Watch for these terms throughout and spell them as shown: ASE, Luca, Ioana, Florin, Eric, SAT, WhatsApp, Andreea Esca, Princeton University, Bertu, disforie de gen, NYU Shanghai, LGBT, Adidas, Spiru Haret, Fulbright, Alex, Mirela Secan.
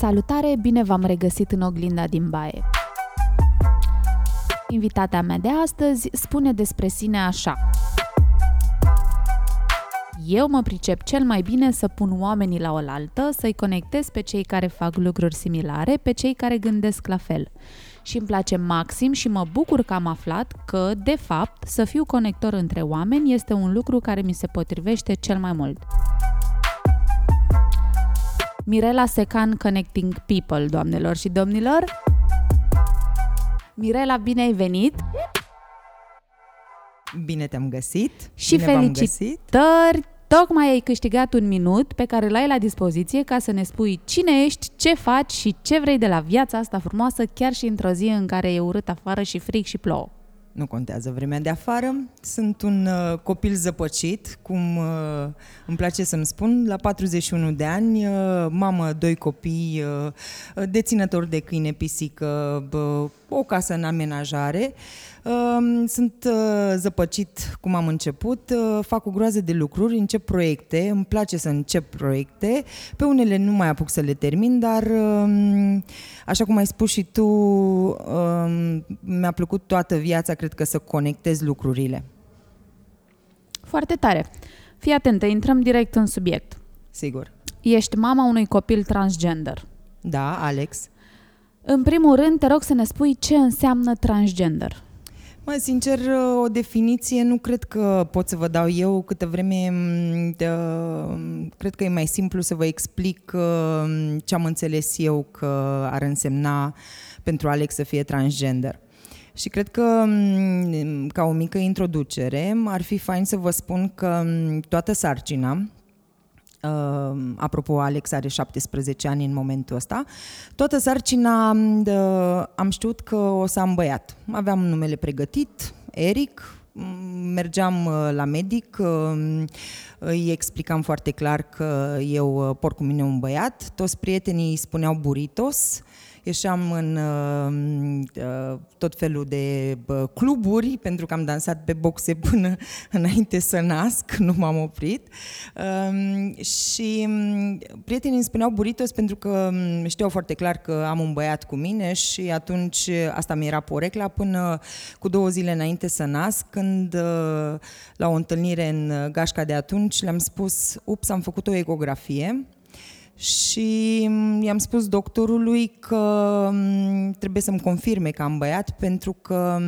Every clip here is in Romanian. Salutare, bine v-am regăsit în oglinda din baie! Invitata mea de astăzi spune despre sine așa: eu mă pricep cel mai bine să pun oamenii la oaltă, să-i conectez pe cei care fac lucruri similare, pe cei care gândesc la fel. Și îmi place maxim și mă bucur că am aflat că, de fapt, să fiu conector între oameni este un lucru care mi se potrivește cel mai mult. Mirela Secan, Connecting People, doamnelor și domnilor. Mirela, bine ai venit! Bine te-am găsit! Și bine felicitări! Tocmai ai câștigat un minut pe care l-ai la dispoziție ca să ne spui cine ești, ce faci și ce vrei de la viața asta frumoasă, chiar și într-o zi în care e urât afară și frig și plouă. Nu contează vremea de afară. Sunt un copil zăpăcit, cum îmi place să-mi spun. La 41 de ani, mamă, doi copii, deținător de câine, pisică, o casă în amenajare. Sunt zăpăcit cum am început, fac o groază de lucruri, încep proiecte, îmi place să încep proiecte, pe unele nu mai apuc să le termin, dar așa cum ai spus și tu, mi-a plăcut toată viața, cred că, să conectez lucrurile. Foarte tare! Fii atentă, intrăm direct în subiect. Sigur. Ești mama unui copil transgender. Da, Alex. În primul rând, te rog să ne spui ce înseamnă transgender. Mă, sincer, o definiție nu cred că pot să vă dau eu, câtă vreme cred că e mai simplu să vă explic ce am înțeles eu că ar însemna pentru Alex să fie transgender. Și cred că, ca o mică introducere, ar fi fain să vă spun că toată sarcina, apropo, Alex are 17 ani în momentul ăsta, toată sarcina am știut că o să am băiat. Aveam numele pregătit, Eric, mergeam la medic, îi explicam foarte clar că eu port cu mine un băiat, toți prietenii îi spuneau Buritos, ieșeam în tot felul de cluburi, pentru că am dansat pe boxe până înainte să nasc, nu m-am oprit. Și prietenii îmi spuneau Buritos pentru că știau foarte clar că am un băiat cu mine și atunci asta mi era porecla până cu 2 zile înainte să nasc, când la o întâlnire în gașca de atunci le-am spus, ups, am făcut o ecografie. Și i-am spus doctorului că trebuie să-mi confirme că am băiat pentru că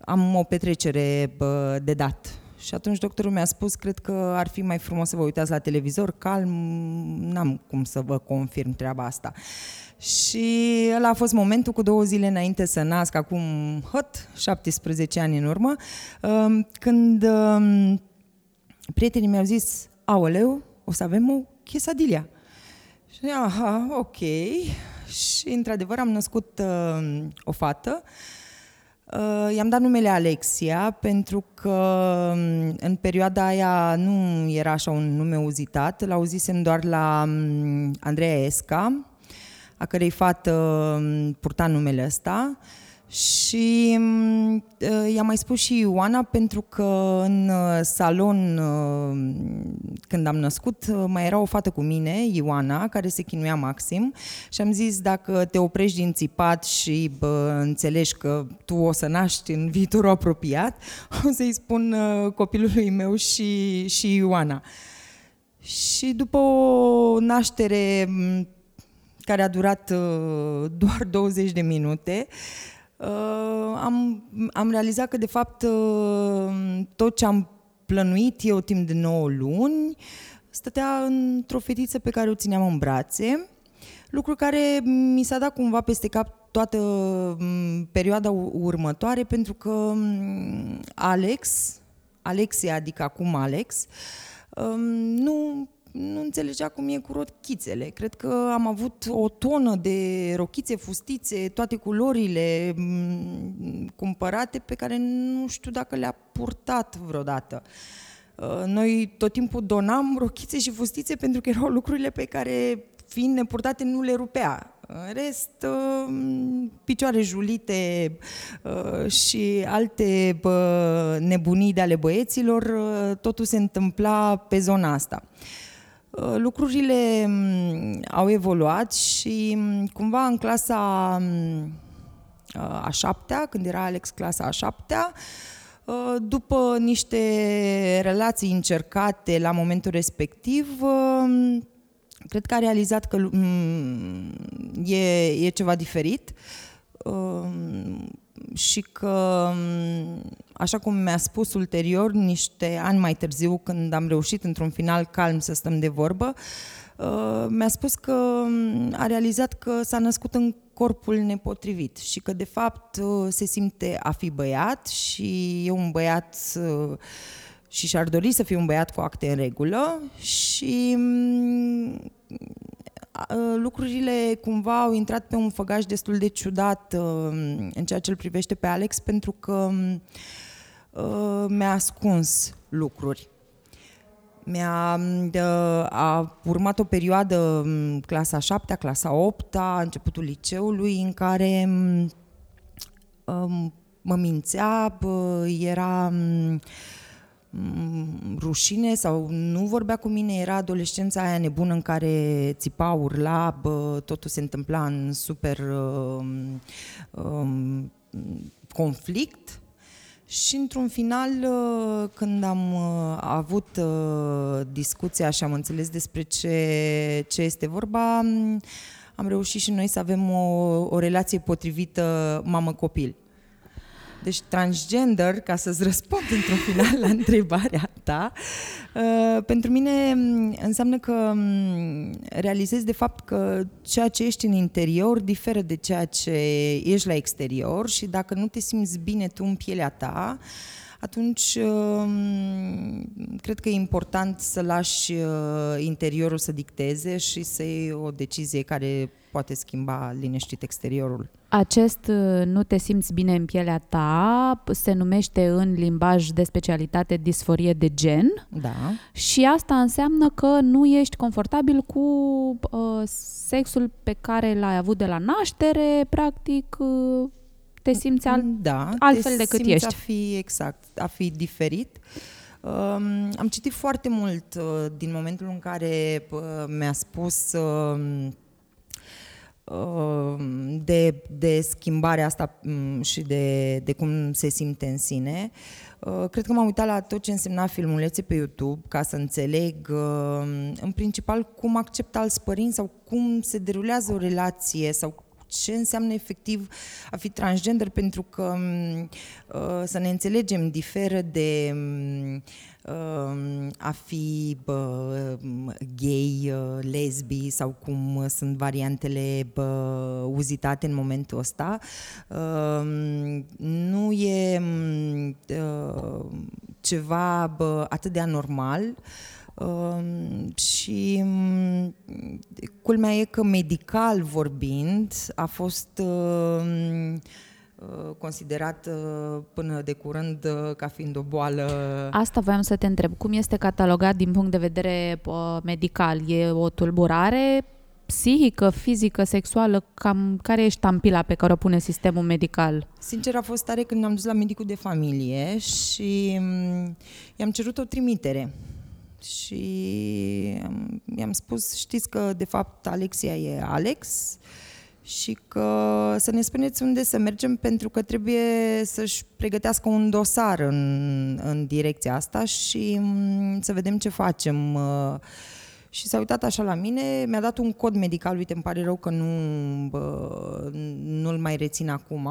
am o petrecere de dat. Și atunci doctorul mi-a spus, cred că ar fi mai frumos să vă uitați la televizor, calm, n-am cum să vă confirm treaba asta. Și ăla a fost momentul, cu 2 zile înainte să nasc, acum 17 ani în urmă, când prietenii mi-au zis, aoleu, o să avem o chesadilia. Și aha, ok. Și într-adevăr am născut o fată. I-am dat numele Alexia pentru că în perioada aia nu era așa un nume uzitat. L-auzisem doar la Andreea Esca, a cărei fată purta numele ăsta. Și i-am mai spus și Ioana pentru că în salon, când am născut, mai era o fată cu mine, Ioana, care se chinuia maxim și am zis, dacă te oprești din țipat și înțelegi că tu o să naști în viitorul apropiat, o să-i spun copilului meu și Ioana. Și după o naștere care a durat doar 20 de minute, am realizat că, de fapt, tot ce am plănuit eu timp de 9 luni stătea într-o fetiță pe care o țineam în brațe, lucru care mi s-a dat cumva peste cap toată perioada următoare, pentru că Alexia, adică acum Alex, nu înțelegea cum e cu rochițele. Cred că am avut o tonă de rochițe, fustițe, toate culorile cumpărate pe care nu știu dacă le-a purtat vreodată. Noi tot timpul donam rochițe și fustițe pentru că erau lucrurile pe care, fiind nepurtate, nu le rupea. În rest, picioare julite și alte nebunii de ale băieților, totul se întâmpla pe zona asta. lucrurile au evoluat și cumva în clasa a șaptea, când era Alex clasa a șaptea, după niște relații încercate la momentul respectiv, cred că a realizat că e ceva diferit și că, așa cum mi-a spus ulterior, niște ani mai târziu, când am reușit într-un final calm să stăm de vorbă, mi-a spus că a realizat că s-a născut în corpul nepotrivit și că, de fapt, se simte a fi băiat și e un băiat și și-ar dori să fie un băiat cu acte în regulă și lucrurile cumva au intrat pe un făgaș destul de ciudat în ceea ce îl privește pe Alex, pentru că mi-a ascuns lucruri. A urmat o perioadă, clasa 7-a, clasa 8-a, începutul liceului, în care mă mințea, era rușine sau nu vorbea cu mine, era adolescența aia nebună în care țipa, urla, totul se întâmpla în super conflict. Și într-un final, când am avut discuția și am înțeles despre ce este vorba, am reușit și noi să avem o relație potrivită mamă-copil. Deci transgender, ca să-ți răspund într-un final la întrebarea ta, pentru mine înseamnă că realizezi de fapt că ceea ce ești în interior diferă de ceea ce ești la exterior și dacă nu te simți bine tu în pielea ta, atunci cred că e important să lași interiorul să dicteze și să iei o decizie care poate schimba liniștit exteriorul. Acest nu te simți bine în pielea ta se numește în limbaj de specialitate disforie de gen. Da. Și asta înseamnă că nu ești confortabil cu sexul pe care l-ai avut de la naștere, practic te simți altfel decât ești. Da, te simți a fi diferit. Am citit foarte mult din momentul în care mi-a spus de schimbarea asta și de cum se simte în sine. Cred că m-am uitat la tot ce însemna filmulețe pe YouTube ca să înțeleg în principal cum acceptă alți părinți sau cum se derulează o relație sau ce înseamnă efectiv a fi transgender, pentru că, să ne înțelegem, diferă de a fi gay, lesbi sau cum sunt variantele uzitate în momentul ăsta. Nu e ceva atât de anormal. Și culmea e că, medical vorbind, a fost considerat până de curând ca fiind o boală. Asta voiam să te întreb. Cum este catalogat din punct de vedere medical? E o tulburare psihică, fizică, sexuală? Cam care e ștampila pe care o pune sistemul medical? Sincer, a fost tare când am dus la medicul de familie și i-am cerut o trimitere. Și i-am spus, știți că de fapt Alexia e Alex și că să ne spuneți unde să mergem, pentru că trebuie să-și pregătească un dosar în direcția asta și să vedem ce facem. Și s-a uitat așa la mine, mi-a dat un cod medical, uite, îmi pare rău că nu-l mai rețin acum.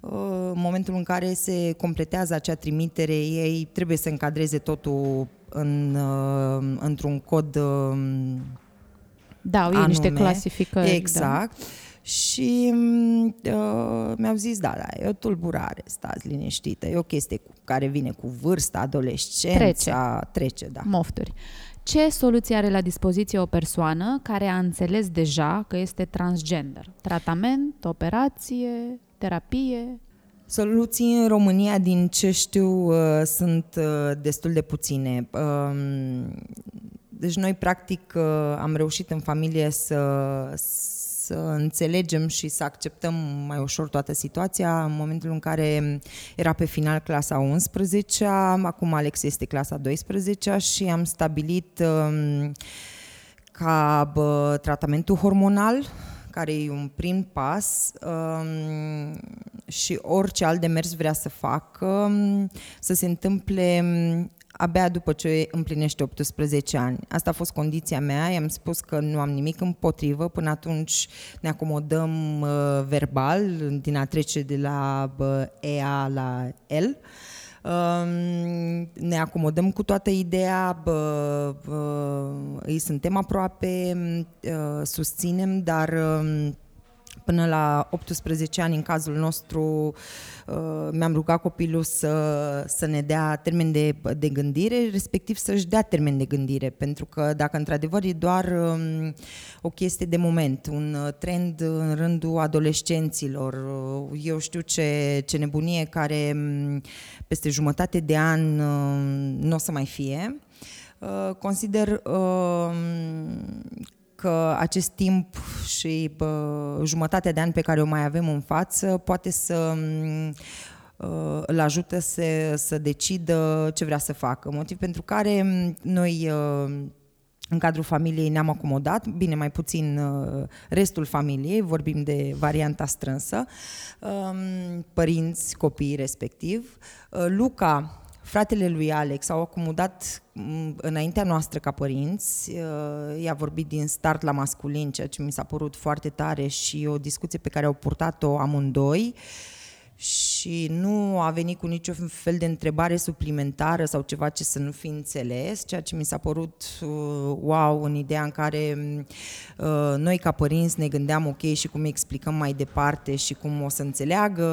În momentul în care se completează acea trimitere, ei trebuie să încadreze totul într-un cod anume. Niște clasificări. Exact. Da. Și mi-au zis, da, e o tulburare, stați liniștită, e o chestie care vine cu vârsta, adolescența, trece, da. Mofturi. Ce soluție are la dispoziție o persoană care a înțeles deja că este transgender? Tratament, operație, terapie? Soluții în România, din ce știu, sunt destul de puține. Deci noi, practic, am reușit în familie să înțelegem și să acceptăm mai ușor toată situația. În momentul în care era pe final clasa 11-a, acum Alex este clasa 12-a și am stabilit ca tratamentul hormonal, care e un prim pas, și orice alt demers vrea să facă, să se întâmple abia după ce împlinește 18 ani. Asta a fost condiția mea, i-am spus că nu am nimic împotrivă, până atunci ne acomodăm verbal, din a trece de la EA la L. Ne acomodăm cu toată ideea, îi suntem aproape, susținem, dar până la 18 ani, în cazul nostru, mi-am rugat copilul să ne dea termen de gândire, respectiv să-și dea termen de gândire, pentru că dacă într-adevăr e doar o chestie de moment, un trend în rândul adolescenților, eu știu ce nebunie care peste jumătate de an nu o să mai fie, consider că acest timp și jumătatea de ani pe care o mai avem în față poate să îl ajută să decidă ce vrea să facă. Motiv pentru care noi în cadrul familiei ne-am acomodat, bine, mai puțin restul familiei, vorbim de varianta strânsă, părinți, copii respectiv. Luca, fratele lui Alex, s-au acomodat înaintea noastră ca părinți. I-a vorbit din start la masculin, ceea ce mi s-a părut foarte tare și o discuție pe care au purtat-o amândoi și nu a venit cu niciun fel de întrebare suplimentară sau ceva ce să nu fi înțeles, ceea ce mi s-a părut wow, în ideea în care noi ca părinți ne gândeam ok și cum explicăm mai departe și cum o să înțeleagă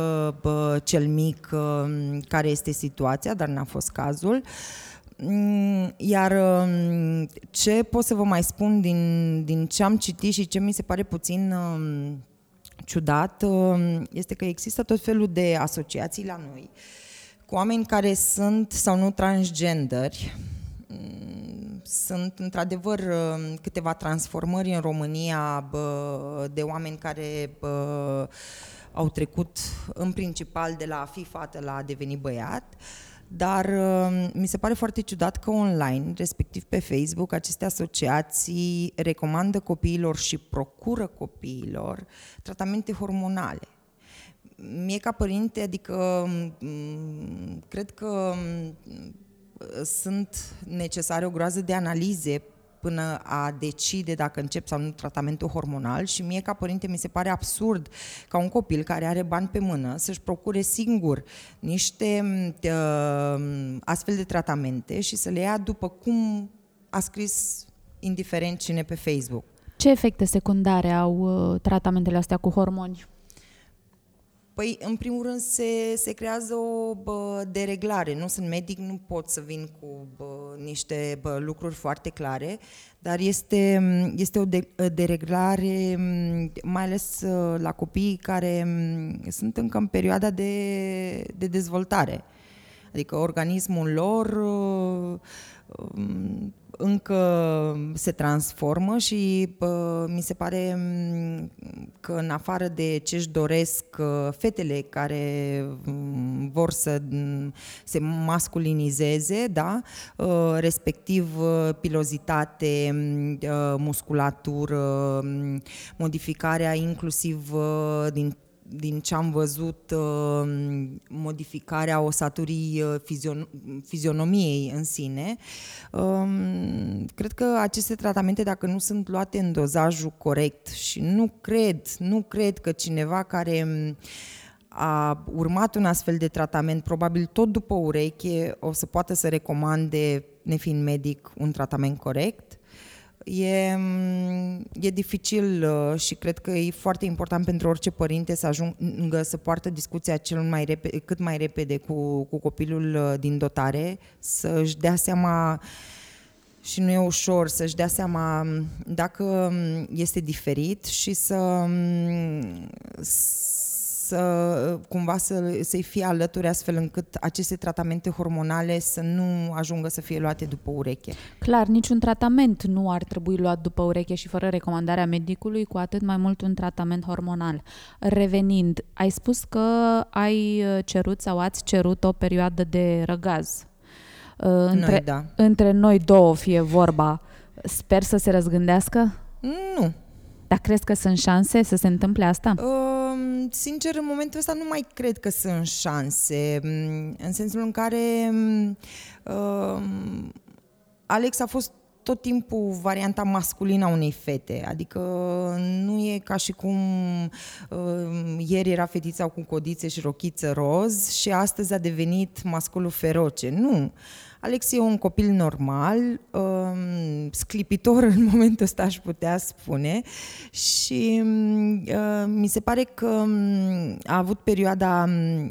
cel mic care este situația, dar n-a fost cazul. Iar ce pot să vă mai spun din ce am citit și ce mi se pare puțin ciudat, este că există tot felul de asociații la noi cu oameni care sunt sau nu transgenderi. Sunt într-adevăr câteva transformări în România de oameni care au trecut în principal de la a fi fată la a deveni băiat, dar mi se pare foarte ciudat că online, respectiv pe Facebook, aceste asociații recomandă copiilor și procură copiilor tratamente hormonale. Mie ca părinte, adică cred că sunt necesare o groază de analize până a decide dacă încep sau nu tratamentul hormonal și mie ca părinte mi se pare absurd ca un copil care are bani pe mână să-și procure singur niște astfel de tratamente și să le ia după cum a scris indiferent cine pe Facebook. Ce efecte secundare au tratamentele astea cu hormoni? Păi, în primul rând, se creează o dereglare. Nu sunt medic, nu pot să vin cu niște lucruri foarte clare, dar este o dereglare, mai ales la copiii care sunt încă în perioada de dezvoltare. Adică organismul lor încă se transformă și mi se pare că în afară de ce își doresc fetele care vor să se masculinizeze, da? Respectiv pilozitate, musculatură, modificarea inclusiv din ce am văzut, modificarea osaturii fizionomiei în sine, cred că aceste tratamente, dacă nu sunt luate în dozajul corect și nu cred că cineva care a urmat un astfel de tratament, probabil tot după ureche, o să poată să recomande, nefiind medic, un tratament corect. E dificil și cred că e foarte important pentru orice părinte să ajungă să poartă discuția cât mai repede cu copilul din dotare, să-și dea seama, și nu e ușor, să-și dea seama dacă este diferit și să cumva să-i fie alături astfel încât aceste tratamente hormonale să nu ajungă să fie luate după ureche. Clar, niciun tratament nu ar trebui luat după ureche și fără recomandarea medicului, cu atât mai mult un tratament hormonal. Revenind, ai spus că ai cerut sau ați cerut o perioadă de răgaz. Între noi două fie vorba. Sper să se răzgândească? Nu. Dar crezi că sunt șanse să se întâmple asta? Sincer, în momentul ăsta nu mai cred că sunt șanse. În sensul în care Alex a fost tot timpul varianta masculină a unei fete. Adică nu e ca și cum ieri era fetița cu codițe și rochiță roz și astăzi a devenit masculul feroce. Nu. Alex e un copil normal, sclipitor în momentul ăsta, aș putea spune, și mi se pare că a avut perioada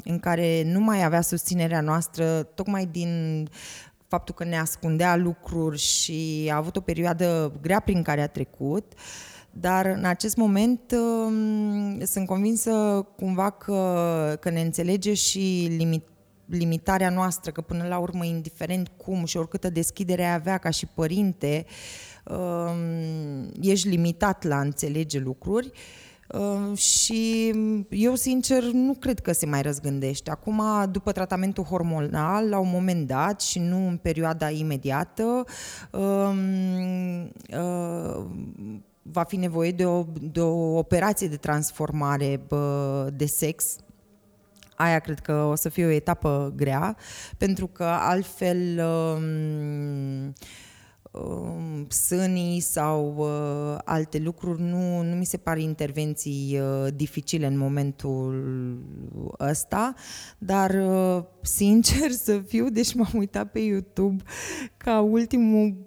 în care nu mai avea susținerea noastră, tocmai din faptul că ne ascundea lucruri și a avut o perioadă grea prin care a trecut, dar în acest moment sunt convinsă cumva că ne înțelege și limitarea noastră, că până la urmă, indiferent cum și oricâtă deschidere ai avea ca și părinte, ești limitat la a înțelege lucruri și eu, sincer, nu cred că se mai răzgândește. Acum, după tratamentul hormonal, la un moment dat și nu în perioada imediată, va fi nevoie de o operație de transformare de sex. Aia cred că o să fie o etapă grea, pentru că altfel sânii sau alte lucruri nu mi se par intervenții dificile în momentul ăsta, dar sincer să fiu, deci m-am uitat pe YouTube ca ultimul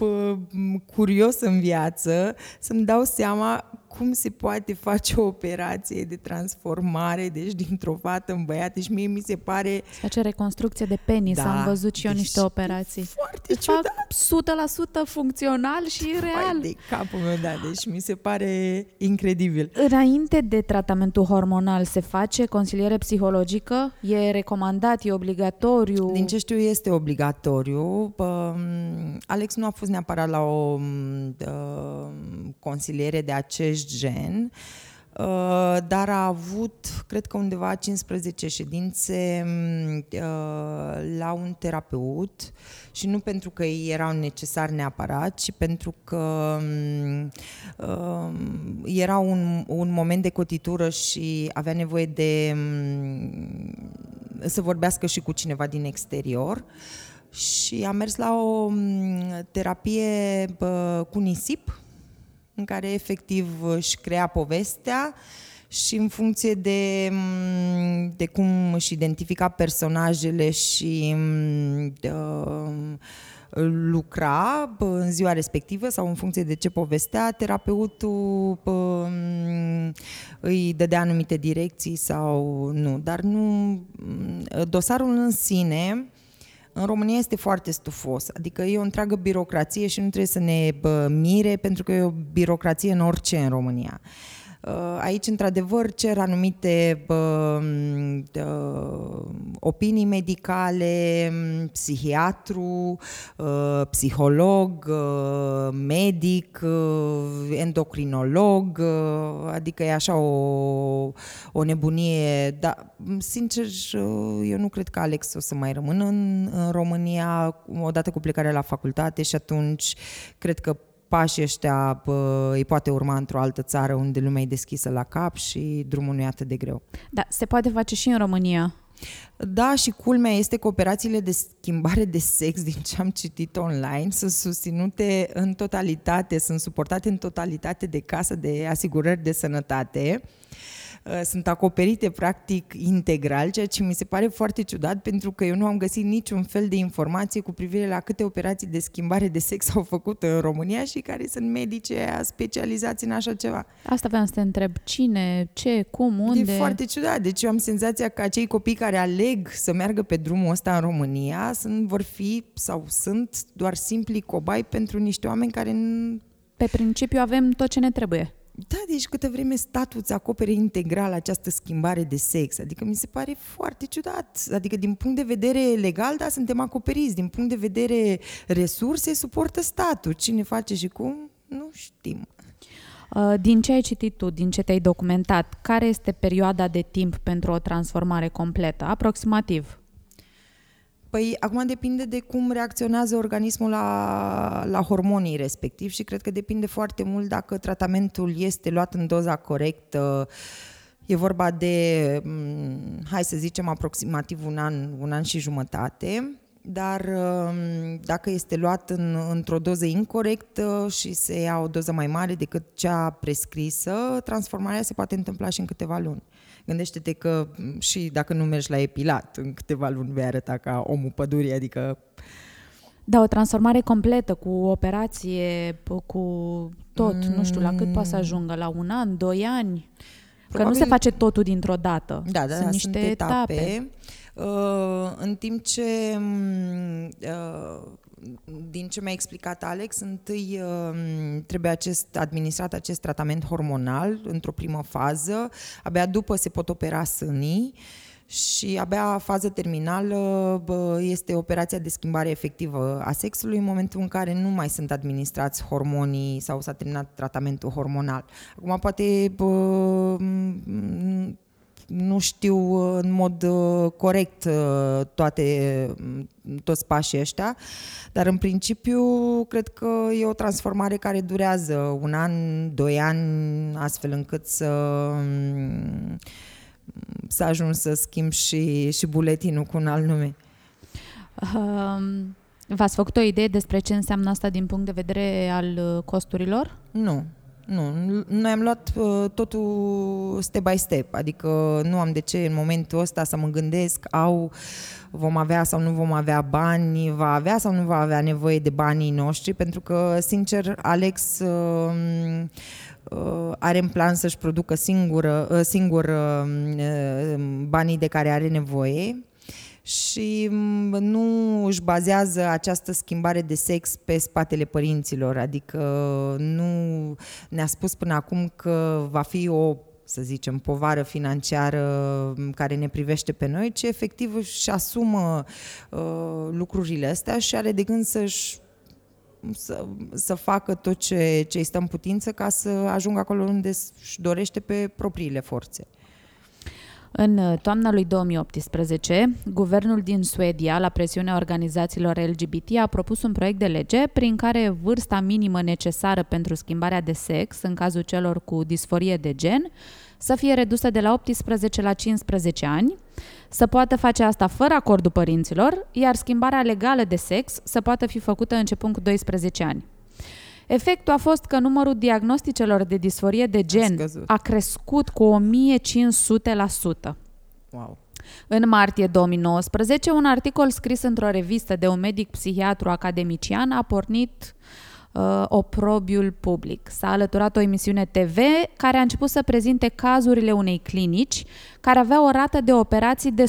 curios în viață să-mi dau seama cum se poate face o operație de transformare, deci dintr-o fată în băiat, deci mie mi se pare... Face reconstrucție de penis, da, am văzut și eu niște operații. Foarte ciudat! 100% funcțional și real. De capul meu, da, deci mi se pare incredibil. Înainte de tratamentul hormonal se face consiliere psihologică? E recomandat, e obligatoriu? Din ce știu, este obligatoriu. Alex nu a fost neapărat la o consiliere de acest gen, dar a avut, cred că undeva 15 ședințe la un terapeut și nu pentru că ei erau necesari neapărat, ci pentru că era un moment de cotitură și avea nevoie de să vorbească și cu cineva din exterior și a mers la o terapie cu nisip, în care efectiv își crea povestea și în funcție de cum își identifica personajele și lucra în ziua respectivă sau în funcție de ce povestea, terapeutul îi dădea anumite direcții sau nu. Dar nu, dosarul în sine... În România este foarte stufos, adică e o întreagă birocrație și nu trebuie să ne mire, pentru că e o birocrație în orice în România. Aici, într-adevăr, cer anumite opinii medicale, psihiatru, psiholog, medic, endocrinolog, adică e așa o nebunie. Dar, sincer, eu nu cred că Alex o să mai rămână în România odată cu plecarea la facultate și atunci cred că pașii ăștia îi poate urma într-o altă țară unde lumea e deschisă la cap și drumul nu e atât de greu. Da, se poate face și în România. Da, și culmea este că operațiile de schimbare de sex, din ce am citit online, sunt susținute în totalitate, sunt suportate în totalitate de casă, de asigurări de sănătate. Sunt acoperite practic integral, ceea ce mi se pare foarte ciudat, pentru că eu nu am găsit niciun fel de informație cu privire la câte operații de schimbare de sex au făcut în România și care sunt medici specializați în așa ceva. Asta vreau să te întreb. Cine, ce, cum, unde? E foarte ciudat. Deci eu am senzația că acei copii care aleg să meargă pe drumul ăsta în România vor fi sau sunt doar simpli cobai pentru niște oameni care... Pe principiu avem tot ce ne trebuie. Da, deci câtă vreme statul îți acopere integral această schimbare de sex, adică mi se pare foarte ciudat, adică din punct de vedere legal, da, suntem acoperiți, din punct de vedere resurse, suportă statul, cine face și cum, nu știm. Din ce ai citit tu, din ce te-ai documentat, care este perioada de timp pentru o transformare completă, aproximativ? Păi acum depinde de cum reacționează organismul la hormonii respectiv și cred că depinde foarte mult dacă tratamentul este luat în doza corectă. E vorba de, hai să zicem, aproximativ un an și jumătate, dar dacă este luat într-o doză incorectă și se ia o doză mai mare decât cea prescrisă, transformarea se poate întâmpla și în câteva luni. Gândește-te că și dacă nu mergi la epilat, în câteva luni vei arăta ca omul pădurii, adică... Da, o transformare completă, cu operație, cu tot, nu știu, la cât poate să ajungă, la 1 an, 2 ani? Probabil... Că nu se face totul dintr-o dată. Da, da, sunt niște etape. În timp ce, din ce mi-a explicat Alex, întâi trebuie administrat acest tratament hormonal într-o primă fază, abia după se pot opera sânii și abia fază terminală este operația de schimbare efectivă a sexului, în momentul în care nu mai sunt administrați hormonii sau s-a terminat tratamentul hormonal. Acum poate... Nu știu în mod corect toți pașii ăștia, dar în principiu cred că e o transformare care durează 1 an, 2 ani, astfel încât să ajungi să schimbi și buletinul cu un alt nume. V-ați făcut o idee despre ce înseamnă asta din punct de vedere al costurilor? Nu. Nu, noi am luat totul step by step, adică nu am de ce în momentul ăsta să mă gândesc vom avea sau nu vom avea bani, va avea sau nu va avea nevoie de banii noștri, pentru că, sincer, Alex are în plan să-și producă singur banii de care are nevoie și nu își bazează această schimbare de sex pe spatele părinților, adică nu ne-a spus până acum că va fi o, să zicem, povară financiară care ne privește pe noi, ci efectiv își asumă lucrurile astea și are de gând să facă tot ce îi stă în putință ca să ajungă acolo unde își dorește pe propriile forțe. În toamna lui 2018, guvernul din Suedia, la presiunea organizațiilor LGBT, a propus un proiect de lege prin care vârsta minimă necesară pentru schimbarea de sex, în cazul celor cu disforie de gen, să fie redusă de la 18 la 15 ani, să poată face asta fără acordul părinților, iar schimbarea legală de sex să poată fi făcută începând cu 12 ani. Efectul a fost că numărul diagnosticelor de disforie de gen a crescut cu 1500%. Wow. În martie 2019, un articol scris într-o revistă de un medic psihiatru academician a pornit oprobiul public. S-a alăturat o emisiune TV care a început să prezinte cazurile unei clinici care avea o rată de operații de 100%.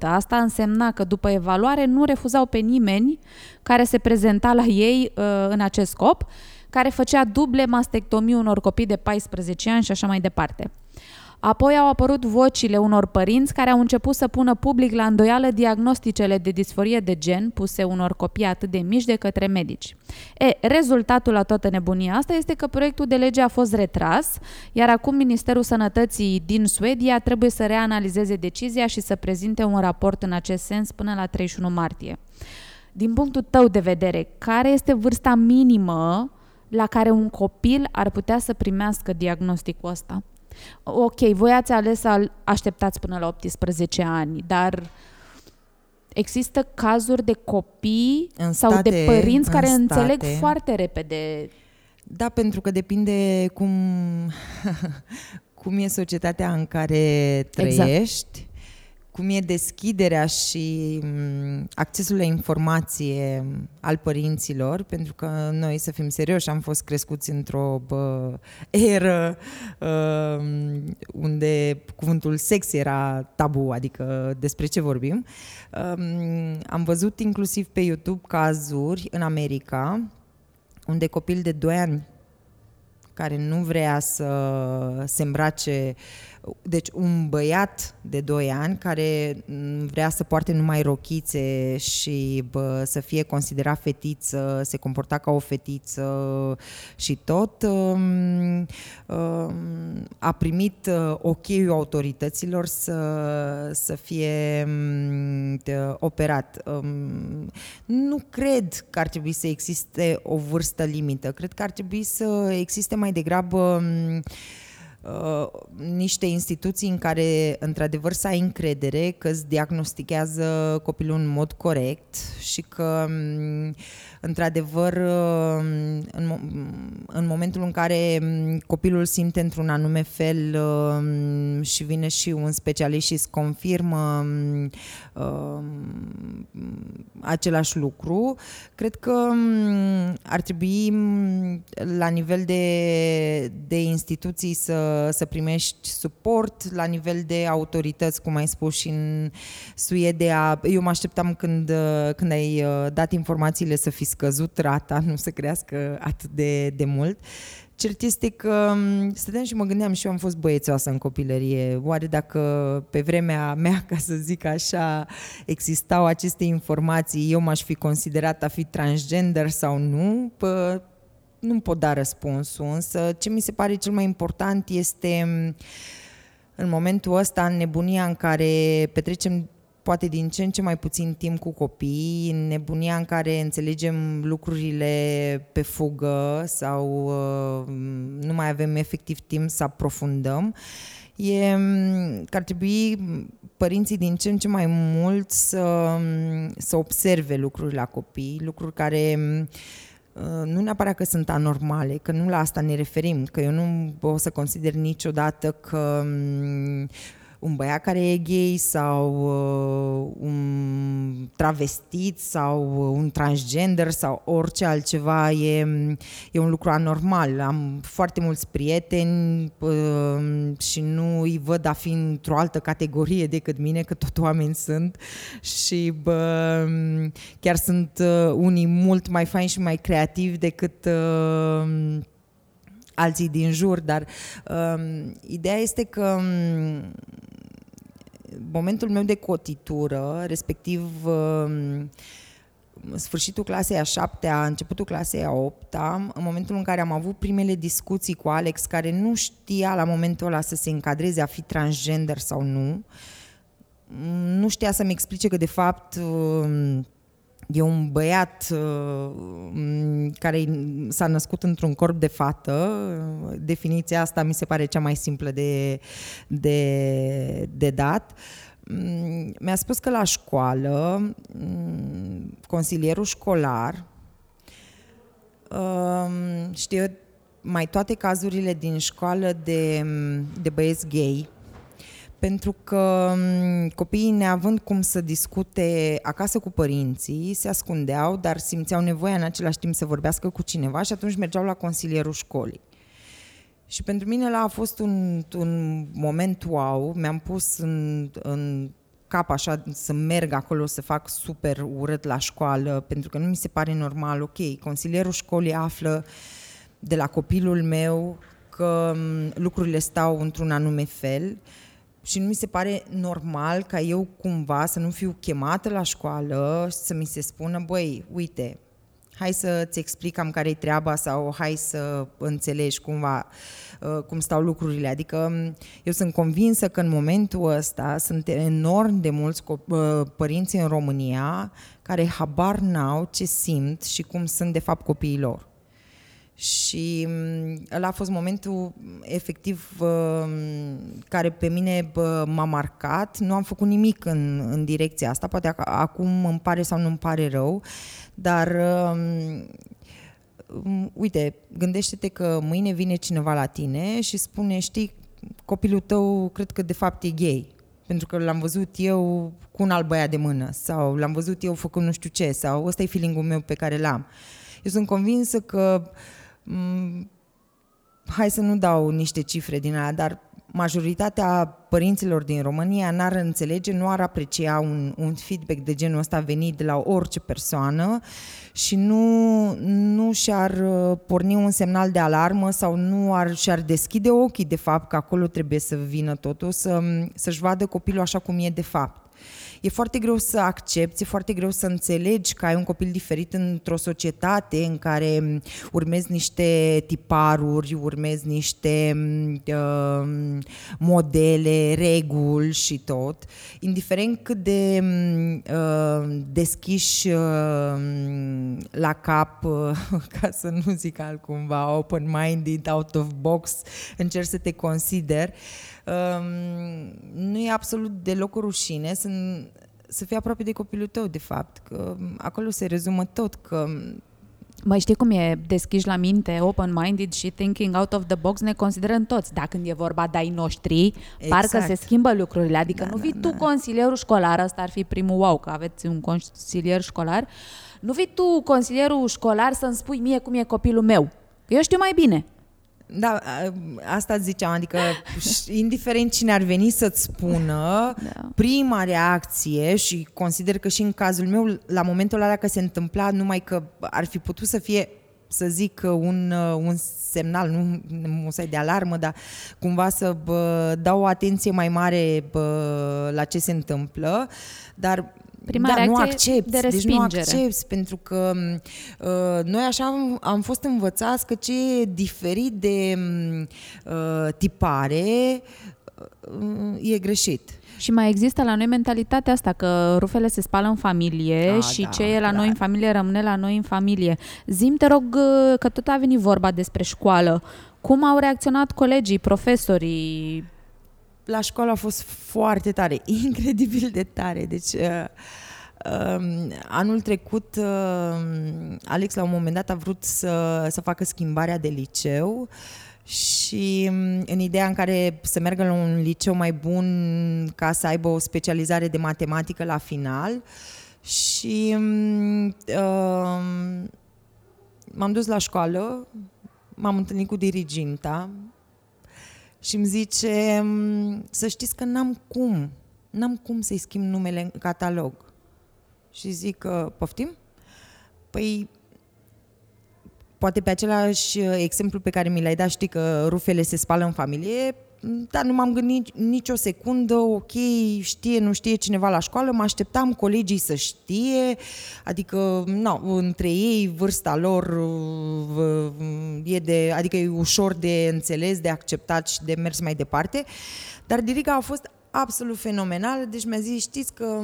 Asta însemna că după evaluare nu refuzau pe nimeni care se prezenta la ei în acest scop, care făcea duble mastectomii unor copii de 14 ani și așa mai departe. Apoi au apărut vocile unor părinți care au început să pună public la îndoială diagnosticele de disforie de gen puse unor copii atât de mici de către medici. Rezultatul la toată nebunia asta este că proiectul de lege a fost retras, iar acum Ministerul Sănătății din Suedia trebuie să reanalizeze decizia și să prezinte un raport în acest sens până la 31 martie. Din punctul tău de vedere, care este vârsta minimă la care un copil ar putea să primească diagnosticul ăsta? Ok, voi ați ales să așteptați până la 18 ani, dar există cazuri de copii sau de părinți care înțeleg foarte repede. Da, pentru că depinde cum e societatea în care trăiești, exact. Cum e deschiderea și accesul la informație al părinților, pentru că noi, să fim serioși, am fost crescuți într-o eră unde cuvântul sex era tabu, adică despre ce vorbim. Am văzut inclusiv pe YouTube cazuri în America unde copil de 2 ani care nu vrea să se îmbrace, deci un băiat de 2 ani care vrea să poarte numai rochițe și să fie considerat fetiță, se comporta ca o fetiță și tot, a primit ok-ul autorităților să fie operat. Nu cred că ar trebui să existe o vârstă limită, cred că ar trebui să existe mai degrabă niște instituții în care într-adevăr să ai încredere că îți diagnostichează copilul în mod corect și că într-adevăr în momentul în care copilul simte într-un anume fel și vine și un specialist și îți confirmă același lucru, cred că ar trebui la nivel de instituții să primești suport, la nivel de autorități, cum ai spus și în Suedia. Eu mă așteptam când ai dat informațiile să fi scăzut rata, nu să crească atât de mult. Cert este că stăteam și mă gândeam, și eu am fost băiețoasă în copilărie, oare dacă pe vremea mea, ca să zic așa, existau aceste informații, eu m-aș fi considerat a fi transgender sau nu? Nu pot da răspunsul, însă ce mi se pare cel mai important este în momentul ăsta, în nebunia în care petrecem poate din ce în ce mai puțin timp cu copiii, în nebunia în care înțelegem lucrurile pe fugă sau nu mai avem efectiv timp să aprofundăm, e că ar trebui părinții din ce în ce mai mult să observe lucruri la copii, lucruri care nu neapărat că sunt anormale, că nu la asta ne referim, că eu nu o să consider niciodată că un băiat care e gay sau un travestit sau un transgender sau orice altceva e un lucru anormal. Am foarte mulți prieteni și nu îi văd a fi într-o altă categorie decât mine, că tot oameni sunt și chiar sunt unii mult mai faini și mai creativi decât alții din jur, dar ideea este că momentul meu de cotitură, respectiv sfârșitul clasei a 7-a, începutul clasei a 8-a, în momentul în care am avut primele discuții cu Alex, care nu știa la momentul ăla să se încadreze a fi transgender sau nu, nu știa să-mi explice că de fapt e un băiat care s-a născut într-un corp de fată. Definiția asta mi se pare cea mai simplă de dat. Mi-a spus că la școală, consilierul școlar știe mai toate cazurile din școală de băieți gay, pentru că copiii, neavând cum să discute acasă cu părinții, se ascundeau, dar simțeau nevoia în același timp să vorbească cu cineva și atunci mergeau la consilierul școlii. Și pentru mine ăla a fost un moment wow, mi-am pus în cap așa să merg acolo să fac super urât la școală, pentru că nu mi se pare normal. Ok, consilierul școlii află de la copilul meu că lucrurile stau într-un anume fel și nu mi se pare normal ca eu cumva să nu fiu chemată la școală să mi se spună, băi, uite, hai să-ți explic cam care-i treaba sau hai să înțelegi cumva cum stau lucrurile. Adică eu sunt convinsă că în momentul ăsta sunt enorm de mulți părinți în România care habar n-au ce simt și cum sunt de fapt copiii lor. Și ăla a fost momentul efectiv care pe mine m-a marcat. Nu am făcut nimic în direcția asta, poate acum îmi pare sau nu îmi pare rău, dar uite, gândește-te că mâine vine cineva la tine și spune, știi, copilul tău cred că de fapt e gay, pentru că l-am văzut eu cu un alt băiat de mână sau l-am văzut eu făcând nu știu ce sau ăsta e feeling-ul meu pe care l-am. Eu sunt convinsă că hai să nu dau niște cifre din alea, dar majoritatea părinților din România n-ar înțelege, nu ar aprecia un feedback de genul ăsta venit de la orice persoană și nu și-ar porni un semnal de alarmă sau nu și-ar deschide ochii, de fapt, că acolo trebuie să vină totul, să-și vadă copilul așa cum e de fapt. E foarte greu să accepți, e foarte greu să înțelegi că ai un copil diferit într-o societate în care urmezi niște tiparuri, urmezi niște modele, reguli și tot. Indiferent cât de deschiși la cap, ca să nu zic altcumva, open-minded, out of box, încerci să te consideri, nu e absolut deloc o rușine să fii aproape de copilul tău, de fapt, că acolo se rezumă tot, că... Mai știi cum e deschiși la minte, open-minded și thinking out of the box, ne considerăm toți. Dar când e vorba de ai noștri, exact, parcă se schimbă lucrurile. Adică tu, consilierul școlar, ăsta ar fi primul wow, că aveți un consilier școlar, nu vii tu, consilierul școlar, să-mi spui mie cum e copilul meu. Eu știu mai bine. Da, asta ziceam, adică indiferent cine ar veni să-ți spună, da, prima reacție, și consider că și în cazul meu, la momentul ăla că se întâmpla, numai că ar fi putut să fie, să zic, un semnal, nu musai de alarmă, dar cumva să dau o atenție mai mare la ce se întâmplă, dar... nu accepți, de respingere. Deci nu accepți, pentru că noi așa am fost învățați că ce e diferit de tipare e greșit. Și mai există la noi mentalitatea asta că rufele se spală în familie ce e la noi în familie rămâne la noi în familie. Zi-mi, te rog, că tot a venit vorba despre școală. Cum au reacționat colegii, profesorii? La școală a fost foarte tare, incredibil de tare. Deci, anul trecut, Alex la un moment dat a vrut să facă schimbarea de liceu și în ideea în care să meargă la un liceu mai bun ca să aibă o specializare de matematică la final și m-am dus la școală, m-am întâlnit cu diriginta, și îmi zice, să știți că n-am cum să-i schimb numele în catalog. Și zic, poftim? Păi, poate pe același exemplu pe care mi l-ai dat, știi că rufele se spală în familie, dar nu m-am gândit nicio secundă, ok, știe, nu știe cineva la școală, mă așteptam colegii să știe, adică, între ei, vârsta lor adică e ușor de înțeles, de acceptat și de mers mai departe, dar diriga a fost absolut fenomenală, deci mi-a zis, știți că...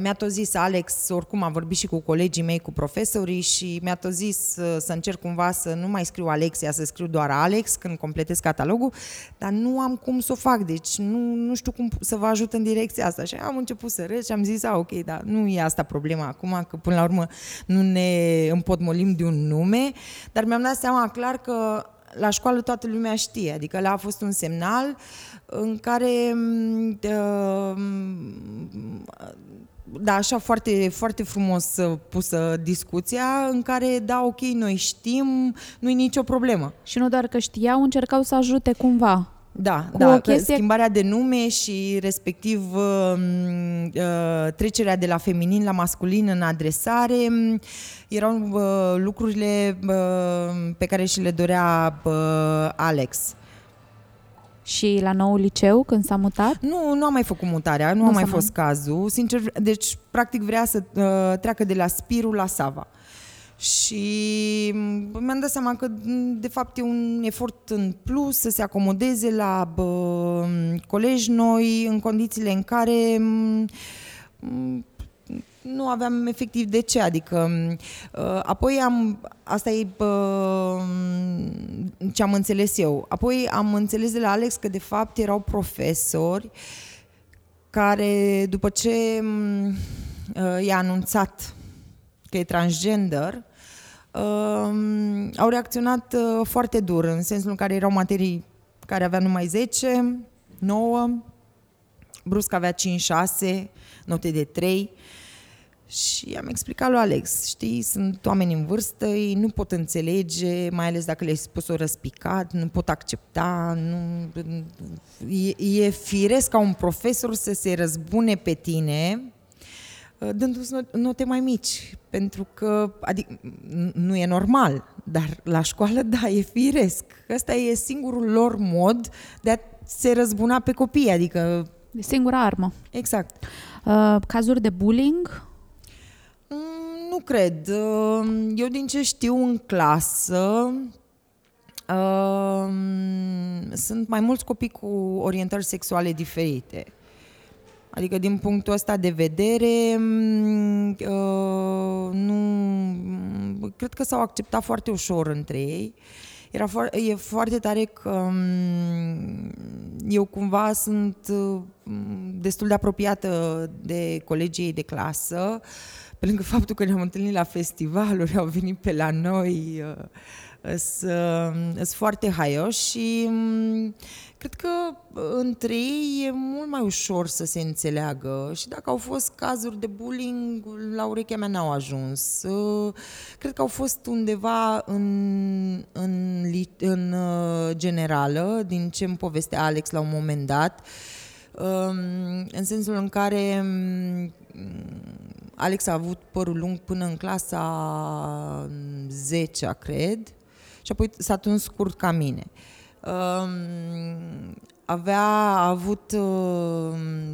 Mi-a tot zis Alex, oricum am vorbit și cu colegii mei, cu profesorii și mi-a tot zis să încerc cumva să nu mai scriu Alexia, să scriu doar Alex când completez catalogul, dar nu am cum să o fac, deci nu știu cum să vă ajut în direcția asta. Și am început să râd și am zis, ok, dar nu e asta problema acum, că până la urmă nu ne împotmolim de un nume, dar mi-am dat seama clar că la școală toată lumea știe, adică ăla a fost un semnal în care, așa foarte, foarte frumos pusă discuția, în care, ok, noi știm, nu-i nicio problemă. Și nu doar că știau, încercau să ajute cumva. Schimbarea de nume și respectiv trecerea de la feminin la masculin în adresare erau lucrurile pe care și le dorea Alex. Și la noul liceu, când s-a mutat? Nu am mai făcut mutarea, nu a mai fost cazul. Sincer, deci practic vrea să treacă de la Spiru la Sava. Și mi-am dat seama că de fapt e un efort în plus să se acomodeze la colegi noi în condițiile în care nu aveam efectiv de ce, adică apoi ce am înțeles eu, apoi am înțeles de la Alex că de fapt erau profesori care după ce i-a anunțat că e transgender, au reacționat foarte dur, în sensul în care erau materii care aveau numai 10, 9, brusc avea 5-6, note de 3 Și am explicat lui Alex, știi, sunt oameni în vârstă, ei nu pot înțelege, mai ales dacă le-ai spus-o răspicat, nu pot accepta, nu... E firesc ca un profesor să se răzbune pe tine dându-ți note mai mici, pentru că, adică, nu e normal, dar la școală, da, e firesc. Ăsta e singurul lor mod de a se răzbuna pe copii, adică... E singura armă. Exact. Cazuri de bullying... Nu cred. Eu din ce știu în clasă sunt mai mulți copii cu orientări sexuale diferite. Adică din punctul ăsta de vedere nu cred că s-au acceptat foarte ușor între ei. E foarte tare că eu cumva sunt destul de apropiată de colegii de clasă, pe lângă faptul că ne-am întâlnit la festivaluri, au venit pe la noi, sunt foarte haioși și cred că între ei e mult mai ușor să se înțeleagă și dacă au fost cazuri de bullying, la urechea mea n-au ajuns. Cred că au fost undeva în generală, din ce îmi povestea Alex la un moment dat, în sensul în care Alex a avut părul lung până în clasa 10-a, cred, și apoi s-a tuns scurt ca mine. A avut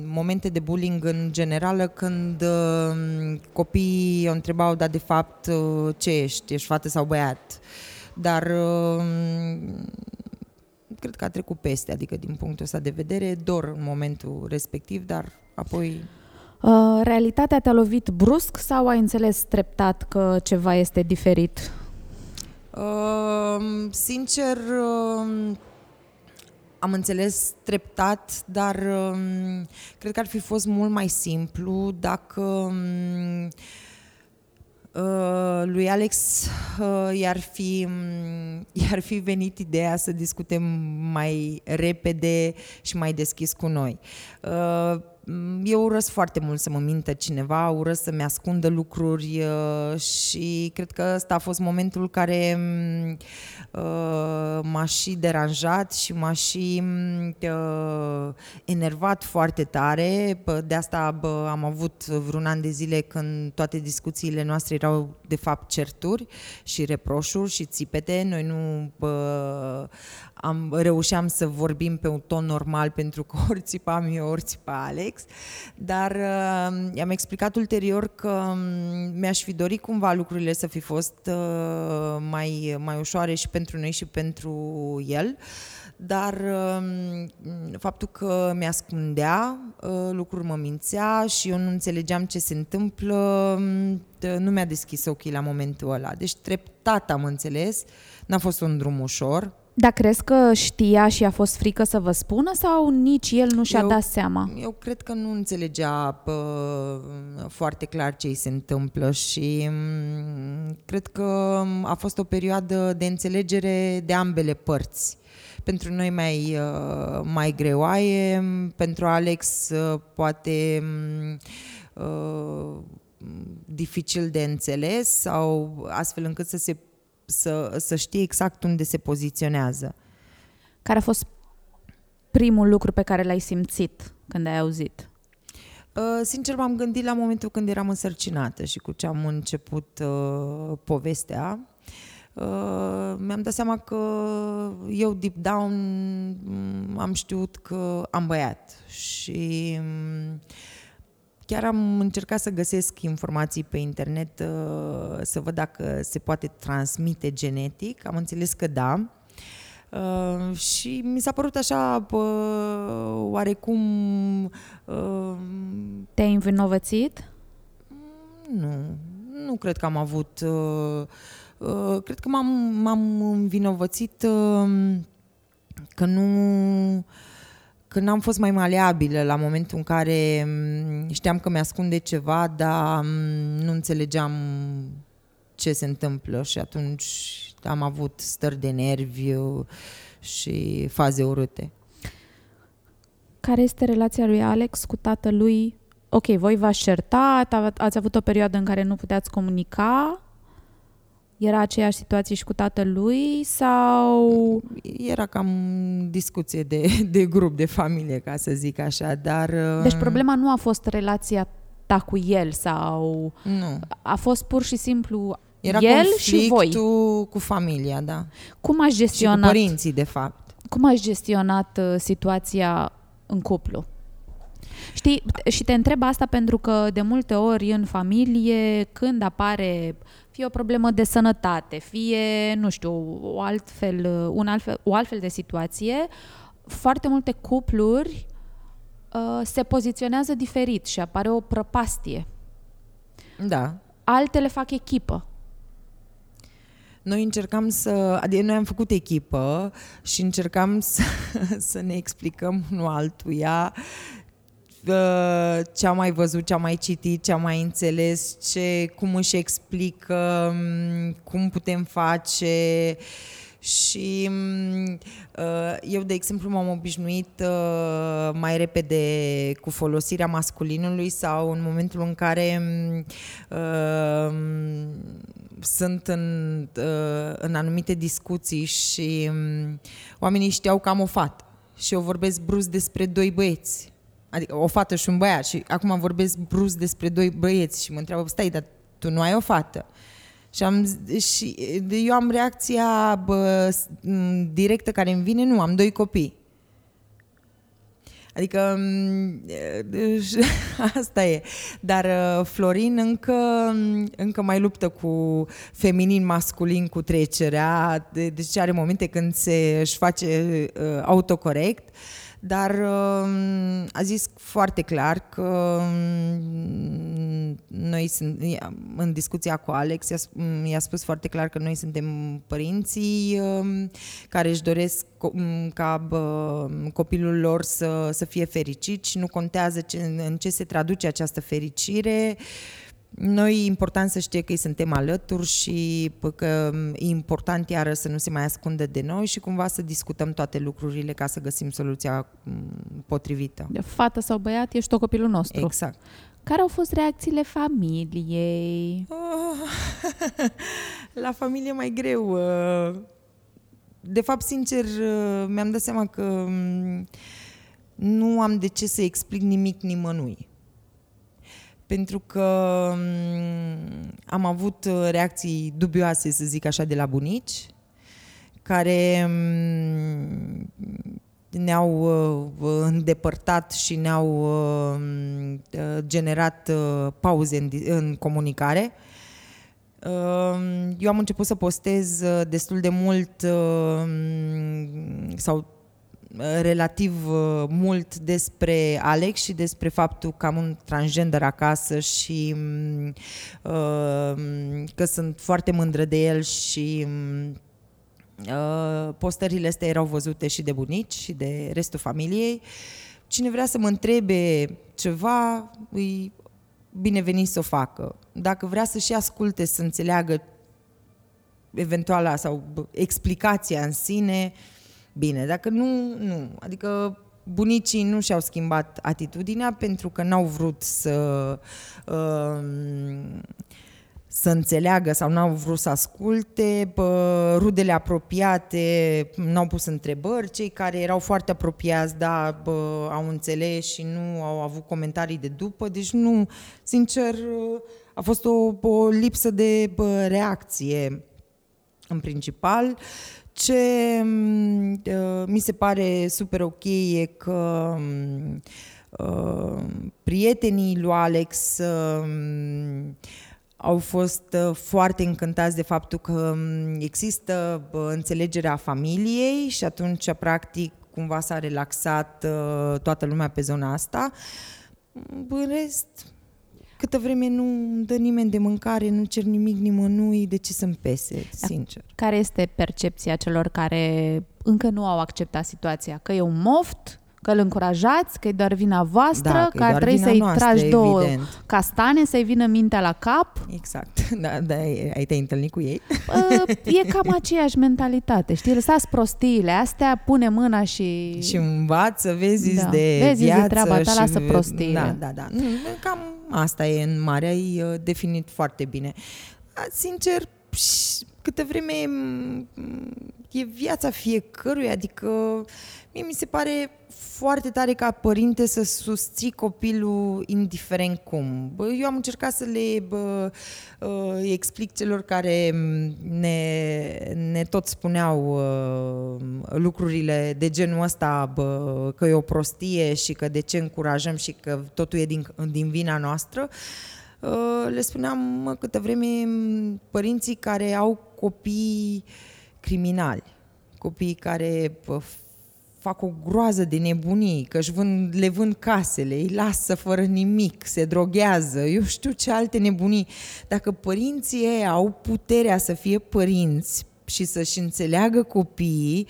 momente de bullying în generală când copiii o întrebau, da, de fapt, ce ești? Ești fată sau băiat? Dar... cred că a trecut peste, adică din punctul ăsta de vedere, dor în momentul respectiv, dar apoi... Realitatea te-a lovit brusc sau ai înțeles treptat că ceva este diferit? Sincer, am înțeles treptat, dar cred că ar fi fost mult mai simplu dacă... lui Alex i-ar fi venit ideea să discutem mai repede și mai deschis cu noi. Eu urăsc foarte mult să mă mintă cineva, urăsc să-mi ascundă lucruri și cred că ăsta a fost momentul care m-a și deranjat și m-a și enervat foarte tare. De asta am avut vreun an de zile când toate discuțiile noastre erau de fapt certuri și reproșuri și țipete. Noi nu reușeam să vorbim pe un ton normal pentru că ori țipam eu, ori țipa Alex, dar i-am explicat ulterior că mi-aș fi dorit cumva lucrurile să fi fost mai ușoare și pentru noi și pentru el, dar faptul că mi-ascundea lucruri, mă mințea și eu nu înțelegeam ce se întâmplă, nu mi-a deschis ochii la momentul ăla. Deci treptat am înțeles, n-a fost un drum ușor. Dar crezi că știa și a fost frică să vă spună sau nici el nu și-a dat seama? Eu cred că nu înțelegea foarte clar ce îi se întâmplă și cred că a fost o perioadă de înțelegere de ambele părți. Pentru noi mai greoaie, pentru Alex poate dificil de înțeles sau astfel încât să știe exact unde se poziționează. Care a fost primul lucru pe care l-ai simțit când ai auzit? Sincer, m-am gândit la momentul când eram însărcinată și cu ce am început povestea. Mi-am dat seama că eu, deep down, am știut că am băiat și... Chiar am încercat să găsesc informații pe internet să văd dacă se poate transmite genetic. Am înțeles că da. Și mi s-a părut așa oarecum... Te-ai învinovățit? Nu cred că am avut... Cred că m-am învinovățit că nu... Când am fost mai maleabilă la momentul în care știam că mi-ascunde ceva, dar nu înțelegeam ce se întâmplă și atunci am avut stări de nervi și faze urâte. Care este relația lui Alex cu tatălui ok, voi v-ați certat, ați avut o perioadă în care nu puteați comunica, era aceeași situație și cu tatălui sau... Era cam discuție de grup, de familie, ca să zic așa, dar... Deci problema nu a fost relația ta cu el sau... Nu. A fost pur și simplu... Era el și voi. Cu familia, da. Cum ați gestionat, și cu părinții, de fapt. Cum ați gestionat situația în cuplu? Știi, și te întreb asta pentru că de multe ori în familie, când apare fie o problemă de sănătate, fie, nu știu, o altfel de situație, foarte multe cupluri se poziționează diferit și apare o prăpastie. Da. Altele fac echipă. Noi încercam noi am făcut echipă și încercam să ne explicăm unul altuia ce am mai văzut, ce am mai citit, ce am mai înțeles, cum își explică, cum putem face. Și eu, de exemplu, m-am obișnuit mai repede cu folosirea masculinului sau în momentul în care sunt în anumite discuții și oamenii știau că am o fată și eu vorbesc brusc despre doi băieți, adică o fată și un băiat, și acum vorbesc brusc despre doi băieți și mă întreabă, stai, dar tu nu ai o fată? Și eu am reacția directă care îmi vine, nu, am doi copii. Adică asta e. Dar Florin încă mai luptă cu feminin-masculin, cu trecerea, deci are momente când își face autocorect. Dar a zis foarte clar că noi în discuția cu Alex, i-a spus foarte clar că noi suntem părinții care își doresc ca copilul lor să fie fericit și nu contează în ce se traduce această fericire. Noi e important să știe că îi suntem alături și că e important iară să nu se mai ascundă de noi și cumva să discutăm toate lucrurile ca să găsim soluția potrivită. De fată sau băiat, ești tot copilul nostru. Exact. Care au fost reacțiile familiei? La familie mai greu. De fapt, sincer, mi-am dat seama că nu am de ce să explic nimic nimănui. Pentru că am avut reacții dubioase, să zic așa, de la bunici, care ne-au îndepărtat și ne-au generat pauze în comunicare. Eu am început să postez destul de mult sau relativ mult despre Alex și despre faptul că am un transgender acasă și că sunt foarte mândră de el și postările astea erau văzute și de bunici și de restul familiei. Cine vrea să mă întrebe ceva, îi binevenit să o facă. Dacă vrea să și asculte, să înțeleagă eventuala sau explicația în sine, bine, dacă nu, nu. Adică bunicii nu și-au schimbat atitudinea pentru că n-au vrut să înțeleagă sau n-au vrut să asculte. Rudele apropiate n-au pus întrebări. Cei care erau foarte apropiați, da, au înțeles și nu au avut comentarii de după. Deci nu, sincer, a fost o lipsă de reacție în principal. Ce mi se pare super ok e că prietenii lui Alex au fost foarte încântați de faptul că există înțelegerea familiei și atunci, practic, cumva s-a relaxat toată lumea pe zona asta. În rest, câtă vreme nu dă nimeni de mâncare, nu cer nimic nimănui, de ce să-mi pese, sincer. Care este percepția celor care încă nu au acceptat situația? Că e un moft, că îl încurajați, că e doar vina voastră, da, că ar trebui să-i tragi două castane, să-i vină mintea la cap. Exact. Da, ai te întâlnit cu ei? E cam aceeași mentalitate, știi? Lăsați prostiile astea, pune mâna și... Și învață, vezi da. De vezi viață. Vezi treaba ta, și... lasă prostiile. Da, da, da. Nu, cam asta e în mare, ai definit foarte bine. Sincer, câtă vreme e viața fiecăruia, adică mie mi se pare foarte tare ca părinte să susții copilul indiferent cum. Eu am încercat să le explic celor care ne tot spuneau lucrurile de genul ăsta, că e o prostie și că de ce încurajăm și că totul e din vina noastră. Le spuneam, câtă vreme părinții care au copii criminali, copii care fac o groază de nebunii, că le vând casele, îi lasă fără nimic, se droghează, eu știu ce alte nebunii. Dacă părinții ei au puterea să fie părinți și să-și înțeleagă copiii,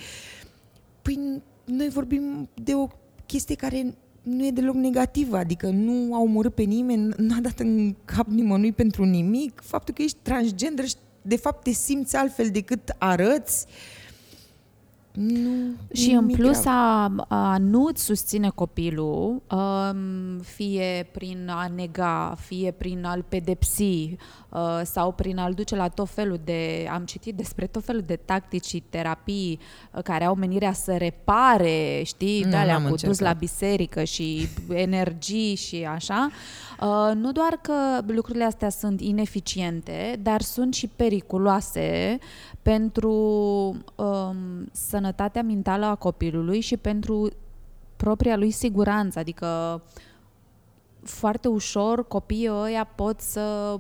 păi noi vorbim de o chestie care... nu e deloc negativă, adică nu a omorât pe nimeni, nu a dat în cap nimănui pentru nimic. Faptul că ești transgender și de fapt te simți altfel decât arăți. Nu, și în plus a nu-ți susține copilul, fie prin a nega, fie prin a-l pedepsi sau prin a-l duce la tot felul de... Am citit despre tot felul de tactici și terapii care au menirea să repare, știi, de alea cu dus la biserică și energii și așa. Nu doar că lucrurile astea sunt ineficiente, dar sunt și periculoase pentru sănătatea mentală a copilului și pentru propria lui siguranță. Adică foarte ușor copiii ăia pot să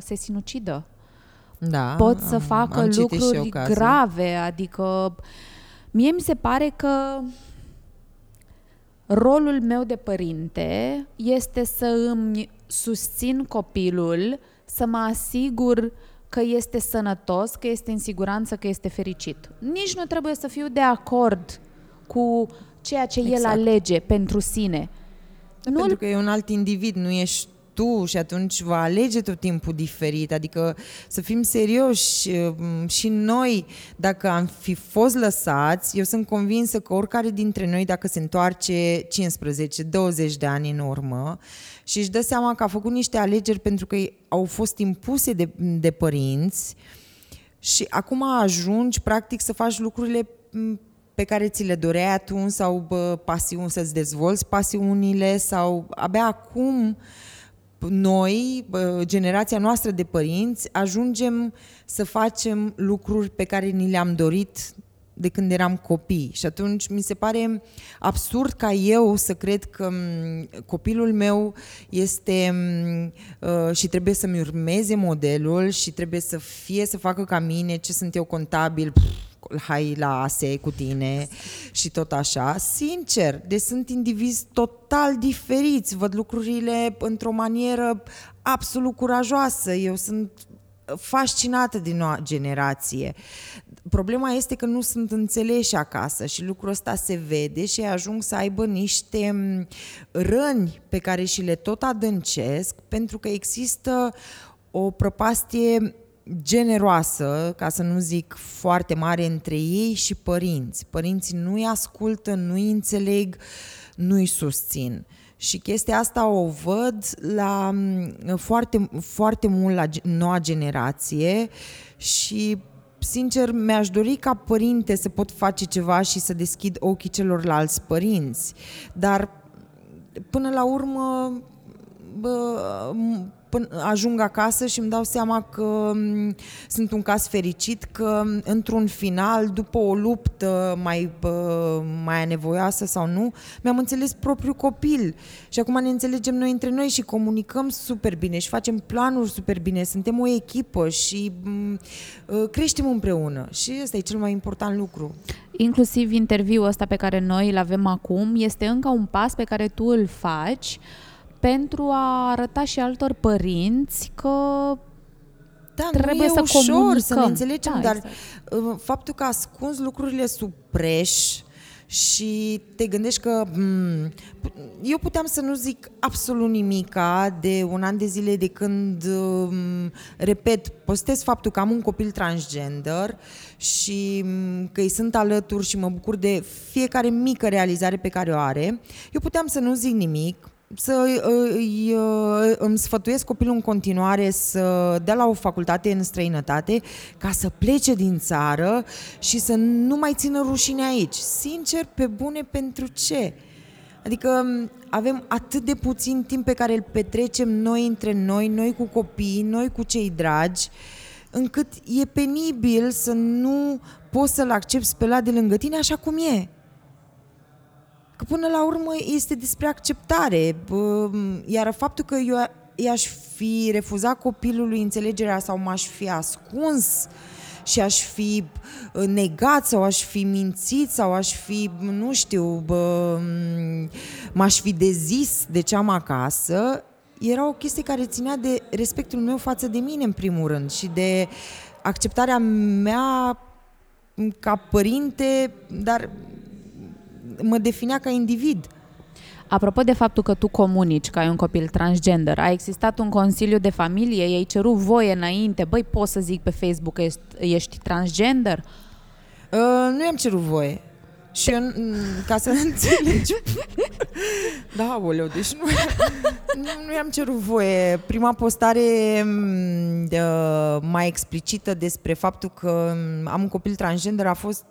se sinucidă. Da, pot să facă lucruri grave. Adică mie mi se pare că rolul meu de părinte este să îmi susțin copilul, să mă asigur că este sănătos, că este în siguranță, că este fericit. Nici nu trebuie să fiu de acord cu ceea ce el alege pentru sine. Pentru că e un alt individ, nu ești tu și atunci va alege tot timpul diferit. Adică să fim serioși și noi, dacă am fi fost lăsați, eu sunt convinsă că oricare dintre noi, dacă se întoarce 15-20 de ani în urmă și își dă seama că a făcut niște alegeri pentru că au fost impuse de părinți și acum ajungi practic să faci lucrurile pe care ți le doreai atunci sau pasiuni, să-ți dezvolți pasiunile sau abia acum noi, generația noastră de părinți, ajungem să facem lucruri pe care ni le-am dorit de când eram copii. Și atunci mi se pare absurd ca eu să cred că copilul meu este și trebuie să-mi urmeze modelul și trebuie să facă ca mine, ce sunt eu contabil, hai la ASE cu tine și tot așa. Sincer, deci sunt indivizi total diferiți, văd lucrurile într-o manieră absolut curajoasă. Eu sunt fascinată de noua generație. Problema este că nu sunt înțeleși acasă și lucrul ăsta se vede și ajung să aibă niște răni pe care și le tot adâncesc, pentru că există o prăpastie generoasă, ca să nu zic foarte mare, între ei și părinți. Părinții nu-i ascultă, nu-i înțeleg, nu-i susțin. Și chestia asta o văd la foarte, foarte mult la noua generație și, sincer, mi-aș dori ca părinte să pot face ceva și să deschid ochii celorlalți părinți. Dar, până la urmă, ajung acasă și îmi dau seama că sunt un caz fericit, că într-un final, după o luptă mai anevoioasă sau nu, mi-am înțeles propriul copil și acum ne înțelegem noi între noi și comunicăm super bine și facem planuri super bine, suntem o echipă și creștem împreună și ăsta e cel mai important lucru. Inclusiv interviul ăsta pe care noi îl avem acum este încă un pas pe care tu îl faci pentru a arăta și altor părinți că trebuie să ușor, comunicăm. Să ne înțelegem, dar exact. Faptul că ascunzi lucrurile sub preș și te gândești că eu puteam să nu zic absolut nimica de un an de zile de când, repet, postez faptul că am un copil transgender și că îi sunt alături și mă bucur de fiecare mică realizare pe care o are. Eu puteam să nu zic nimic, să îmi sfătuiesc copilul în continuare să dea la o facultate în străinătate ca să plece din țară și să nu mai țină rușine aici. Sincer, pe bune, pentru ce? Adică avem atât de puțin timp pe care îl petrecem noi între noi, noi cu copiii, noi cu cei dragi, încât e penibil să nu poți să-l accepti spălat de lângă tine așa cum e. Că până la urmă este despre acceptare, iar faptul că eu i-aș fi refuzat copilului înțelegerea sau m-aș fi ascuns și aș fi negat sau aș fi mințit sau aș fi, nu știu, m-aș fi dezis de ce am acasă, era o chestie care ținea de respectul meu față de mine în primul rând și de acceptarea mea ca părinte, dar mă definea ca individ. Apropo de faptul că tu comunici că ai un copil transgender, a existat un consiliu de familie, i-ai cerut voie înainte, băi, poți să zic pe Facebook că ești transgender? Nu i-am cerut voie. Și eu, ca să înțelegi... Da, oleu, deci nu i-am cerut voie. Prima postare mai explicită despre faptul că am un copil transgender a fost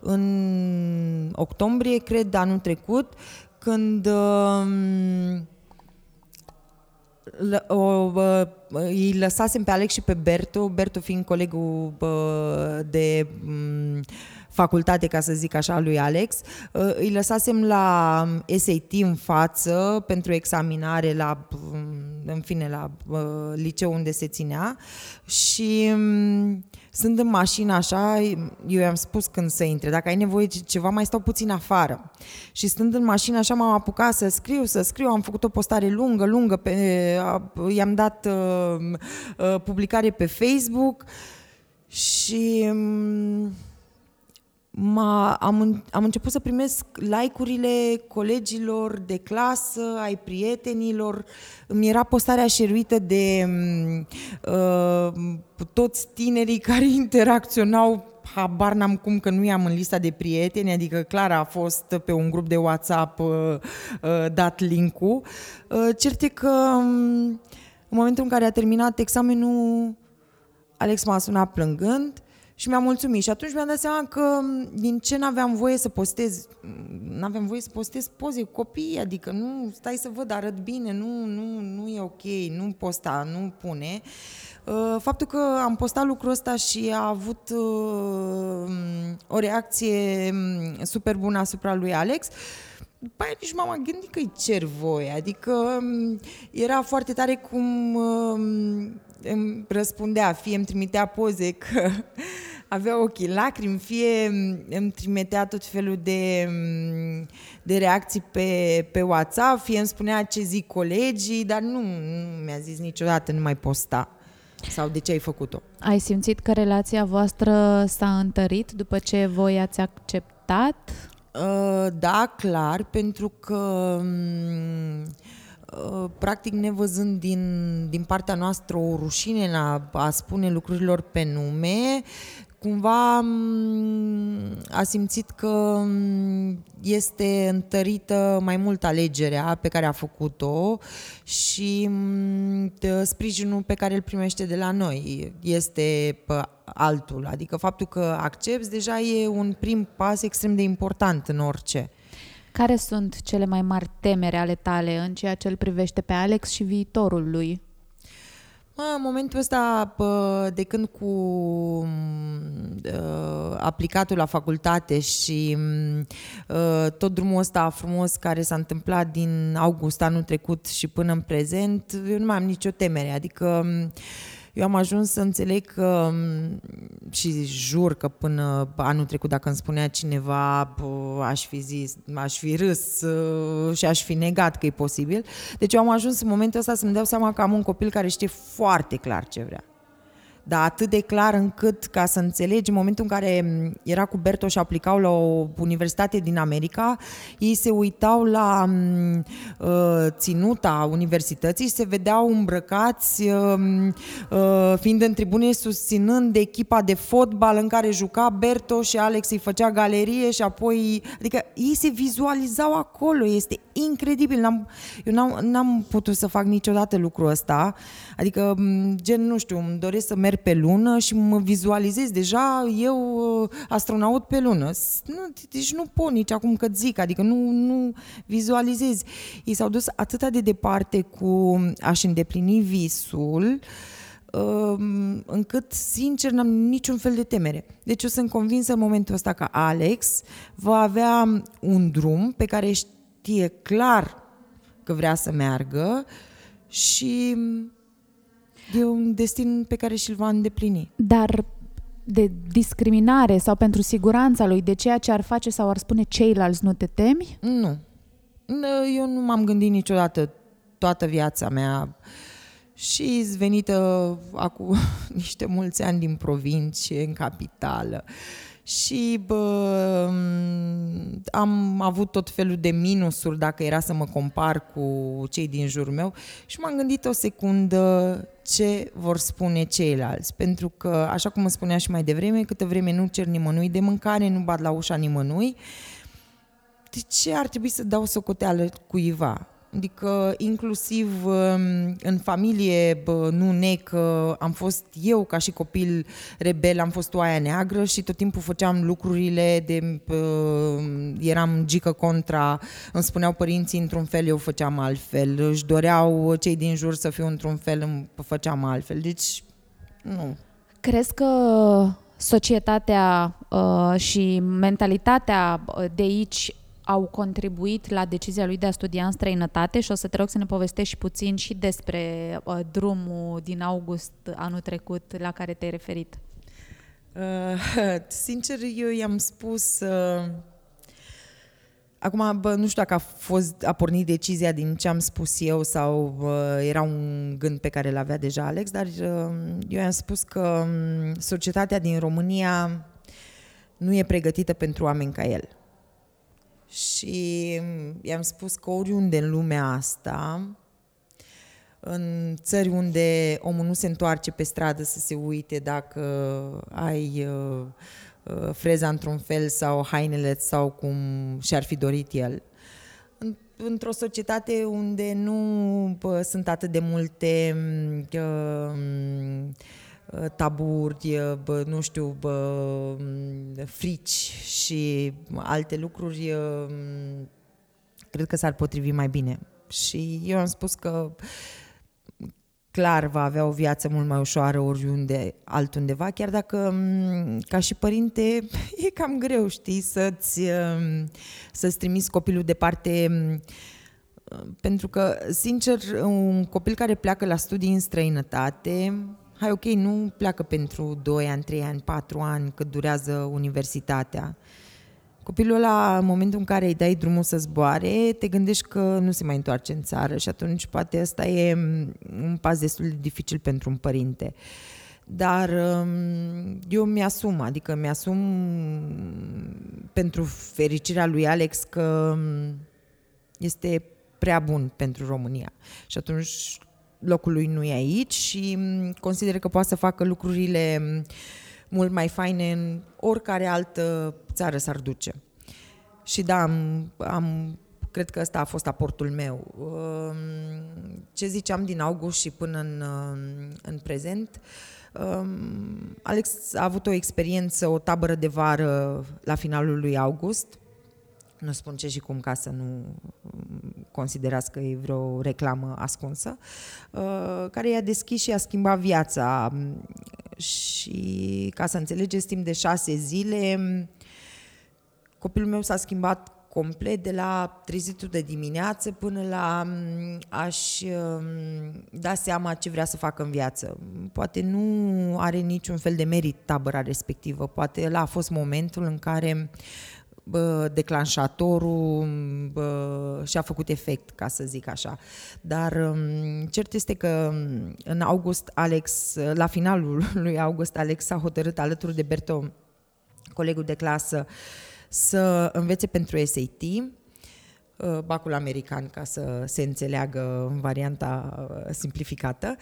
în octombrie, cred, anul trecut, când îi lăsasem pe Alex și pe Bertu fiind colegul de... facultate, ca să zic așa, lui Alex, îi lăsasem la SAT în față pentru examinare la, în fine, la liceu unde se ținea și sunt în mașină așa, eu i-am spus când să intre, dacă ai nevoie de ceva mai stau puțin afară și stând în mașină așa m-am apucat să scriu, am făcut o postare lungă, pe, i-am dat publicare pe Facebook și... Am început să primesc like-urile colegilor de clasă, ai prietenilor. Îmi era postarea șeruită de toți tinerii care interacționau, habar n-am cum că nu i-am în lista de prieteni, adică clar a fost pe un grup de WhatsApp dat link-ul. Certe că în momentul în care a terminat examenul, Alex m-a sunat plângând și mi-a mulțumit și atunci mi-am dat seama că din ce n-aveam voie să postez poze cu copiii, adică nu, stai să văd, arăt bine, nu e ok, nu posta, nu pune. Faptul că am postat lucrul ăsta și a avut o reacție super bună asupra lui Alex, după aia nici m-am gândit că îi cer voie, adică era foarte tare cum îmi răspundea, fie îmi trimitea poze că avea ochii lacrimi, fie îmi trimitea tot felul de reacții pe WhatsApp, fie îmi spunea ce zic colegii, dar nu mi-a zis niciodată nu mai posta sau de ce ai făcut-o. Ai simțit că relația voastră s-a întărit după ce voi ați acceptat? Da, clar, pentru că practic nevăzând din partea noastră o rușine în a spune lucrurilor pe nume, cumva a simțit că este întărită mai mult alegerea pe care a făcut-o și sprijinul pe care îl primește de la noi este altul. Adică faptul că accepți deja e un prim pas extrem de important în orice. Care sunt cele mai mari temeri ale tale în ceea ce îl privește pe Alex și viitorul lui? În momentul ăsta, de când cu aplicatul la facultate și tot drumul ăsta frumos care s-a întâmplat din august anul trecut și până în prezent, eu nu mai am nicio temere, adică eu am ajuns să înțeleg că, și jur că până anul trecut, dacă îmi spunea cineva, aș fi râs și aș fi negat că e posibil. Deci eu am ajuns în momentul ăsta să-mi dau seama că am un copil care știe foarte clar ce vrea. dar atât de clar încât, ca să înțelegi, în momentul în care era cu Bertu și aplicau la o universitate din America, ei se uitau la ținuta universității și se vedeau îmbrăcați, fiind în tribune, susținând echipa de fotbal în care juca Bertu și Alex îi făcea galerie și apoi... Adică ei se vizualizau acolo, este incredibil. Eu n-am putut să fac niciodată lucrul ăsta, adică, gen, nu știu, îmi doresc să merg pe lună și mă vizualizez deja eu astronaut pe lună. Deci nu pot nici acum că zic, adică nu vizualizez. Ei s-au dus atât de departe cu a-și îndeplini visul, încât, sincer, n-am niciun fel de temere. Deci eu sunt convinsă în momentul ăsta că Alex va avea un drum pe care știe clar că vrea să meargă și e un destin pe care și-l va îndeplini. Dar de discriminare sau pentru siguranța lui, de ceea ce ar face sau ar spune ceilalți, nu te temi? Nu. Eu nu m-am gândit niciodată, toată viața mea. Și venită acum niște mulți ani din provincie, în capitală. Și am avut tot felul de minusuri, dacă era să mă compar cu cei din jurul meu. Și m-am gândit o secundă ce vor spune ceilalți. Pentru că, așa cum îmi spunea și mai devreme, câtă vreme nu cer nimănui de mâncare, nu bat la ușa nimănui, de ce ar trebui să dau socoteală cuiva? Adică inclusiv în familie, nu nec, am fost eu ca și copil rebel, am fost oaia neagră și tot timpul făceam lucrurile de... Eram gică contra, îmi spuneau părinții într-un fel, eu făceam altfel, își doreau cei din jur să fiu într-un fel, făceam altfel, deci nu. Crezi că societatea și mentalitatea de aici au contribuit la decizia lui de a studia în străinătate? Și o să te rog să ne povestești puțin și despre drumul din august anul trecut la care te-ai referit. Sincer, eu i-am spus... Acum, nu știu dacă a pornit decizia din ce am spus eu sau era un gând pe care l-avea deja Alex, dar eu i-am spus că societatea din România nu e pregătită pentru oameni ca el. Și i-am spus că oriunde în lumea asta, în țări unde omul nu se întoarce pe stradă să se uite dacă ai freza într-un fel sau hainele sau cum și-ar fi dorit el, într-o societate unde nu sunt atât de multe taburi, nu știu, frici și alte lucruri, cred că s-ar potrivi mai bine. Și eu am spus că clar va avea o viață mult mai ușoară oriunde altundeva, chiar dacă ca și părinte e cam greu, știi, să-ți trimiți copilul departe. Pentru că, sincer, un copil care pleacă la studii în străinătate, hai, ok, nu pleacă pentru 2 ani, 3 ani, 4 ani, cât durează universitatea. Copilul ăla, în momentul în care îi dai drumul să zboare, te gândești că nu se mai întoarce în țară și atunci poate ăsta e un pas destul de dificil pentru un părinte. Dar eu mi-asum, adică mi-asum pentru fericirea lui Alex că este prea bun pentru România și atunci... locul lui nu e aici și consider că poate să facă lucrurile mult mai faine în oricare altă țară s-ar duce. Și da, cred că ăsta a fost aportul meu. Ce ziceam din august și până în prezent, Alex a avut o experiență, o tabără de vară la finalul lui august. Nu spun ce și cum ca să nu considerați că e vreo reclamă ascunsă, care i-a deschis și i-a schimbat viața. Și ca să înțelegeți, timp de 6 zile, copilul meu s-a schimbat complet de la trezitul de dimineață până la a-și da seama ce vrea să facă în viață. Poate nu are niciun fel de merit tabăra respectivă, poate ăla a fost momentul în care declanșatorul și-a făcut efect, ca să zic așa. Dar cert este că în august Alex, la finalul lui august, Alex s-a hotărât alături de Bertu, colegul de clasă, să învețe pentru SAT, bacul american, ca să se înțeleagă în varianta simplificată,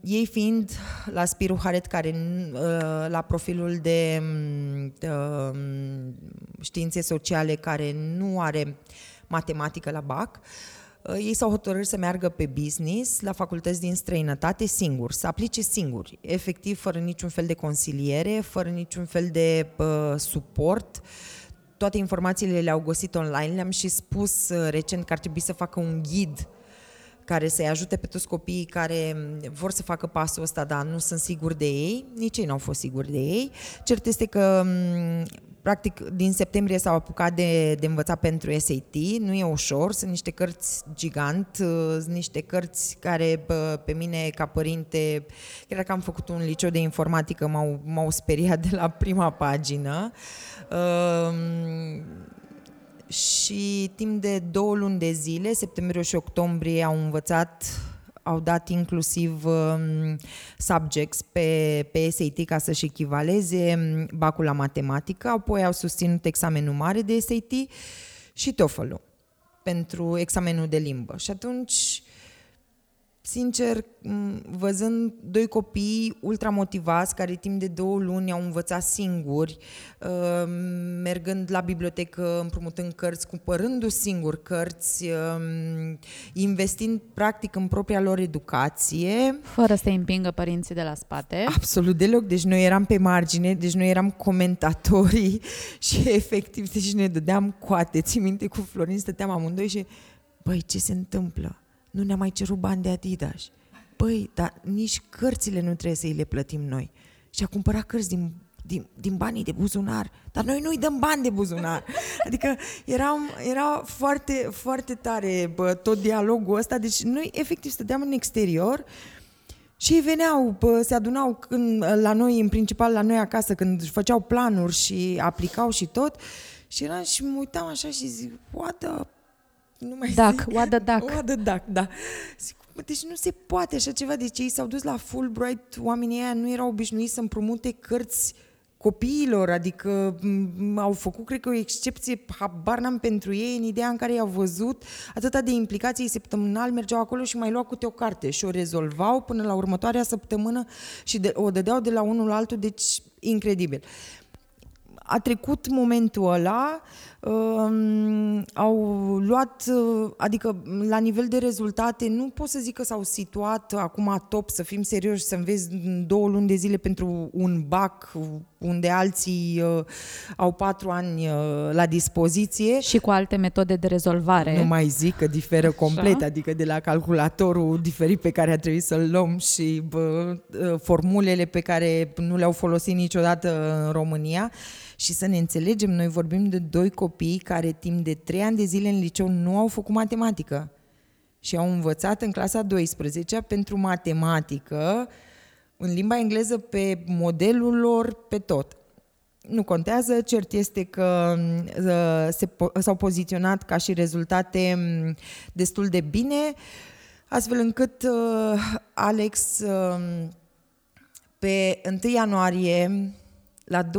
ei fiind la Spiru Haret, care la profilul de științe sociale, care nu are matematică la bac, ei s-au hotărât să meargă pe business la facultăți din străinătate singuri, să aplice singuri, efectiv fără niciun fel de consiliere, fără niciun fel de suport. Toate informațiile le-au găsit online, le-am și spus recent că ar trebui să facă un ghid care să-i ajute pe toți copiii care vor să facă pasul ăsta, dar nu sunt siguri de ei, nici ei n-au fost siguri de ei. Cert este că, practic, din septembrie s-au apucat de învățat pentru SAT, nu e ușor, sunt niște cărți gigant, sunt niște cărți care pe mine, ca părinte, chiar că am făcut un liceu de informatică, m-au speriat de la prima pagină. Și timp de 2 luni de zile, septembrie și octombrie, au învățat, au dat inclusiv subjects pe SAT ca să-și echivaleze bacul la matematică, apoi au susținut examenul mare de SAT și TOEFL-ul pentru examenul de limbă. Și atunci, sincer, văzând 2 copii ultramotivați care timp de 2 luni au învățat singuri, mergând la bibliotecă, împrumutând cărți, cumpărându-și singuri cărți, investind practic în propria lor educație. Fără să-i împingă părinții de la spate. Absolut deloc, deci noi eram pe margine, deci noi eram comentatorii și efectiv deci ne dădeam coate. Ții minte, cu Florin stăteam amândoi și băi, ce se întâmplă? Nu ne-a mai cerut bani de Adidas. Băi, dar nici cărțile nu trebuie să-i le plătim noi. Și a cumpărat cărți din banii de buzunar, dar noi nu-i dăm bani de buzunar. Adică era foarte, foarte tare tot dialogul ăsta. Deci noi efectiv stăteam în exterior și ei veneau, se adunau la noi, în principal la noi acasă, când își făceau planuri și aplicau și tot. Și eram și mă uitam așa și zic, what the duck, da. Zic, deci nu se poate așa ceva. Deci ei s-au dus la Fulbright, oamenii ăia nu erau obișnuiți să împrumute cărți copiilor, adică au făcut, cred că, o excepție, habar n-am, pentru ei, în ideea în care i-au văzut atâta de implicații, săptămânal mergeau acolo și mai luau câte o carte și o rezolvau până la următoarea săptămână și o dădeau de la unul la altul, deci incredibil. A trecut momentul ăla, au luat, adică la nivel de rezultate, nu pot să zic că s-au situat acum top, să fim serioși, să înveți 2 luni de zile pentru un bac unde alții au 4 ani la dispoziție. Și cu alte metode de rezolvare. Nu mai zic că diferă complet, așa? Adică de la calculatorul diferit pe care a trebuit să-l luăm și formulele pe care nu le-au folosit niciodată în România. Și să ne înțelegem, noi vorbim de 2 copii care timp de 3 ani de zile în liceu nu au făcut matematică și au învățat în clasa 12-a pentru matematică, în limba engleză, pe modelul lor, pe tot. Nu contează, cert este că s-au poziționat ca și rezultate destul de bine, astfel încât Alex pe 1 ianuarie la 23:59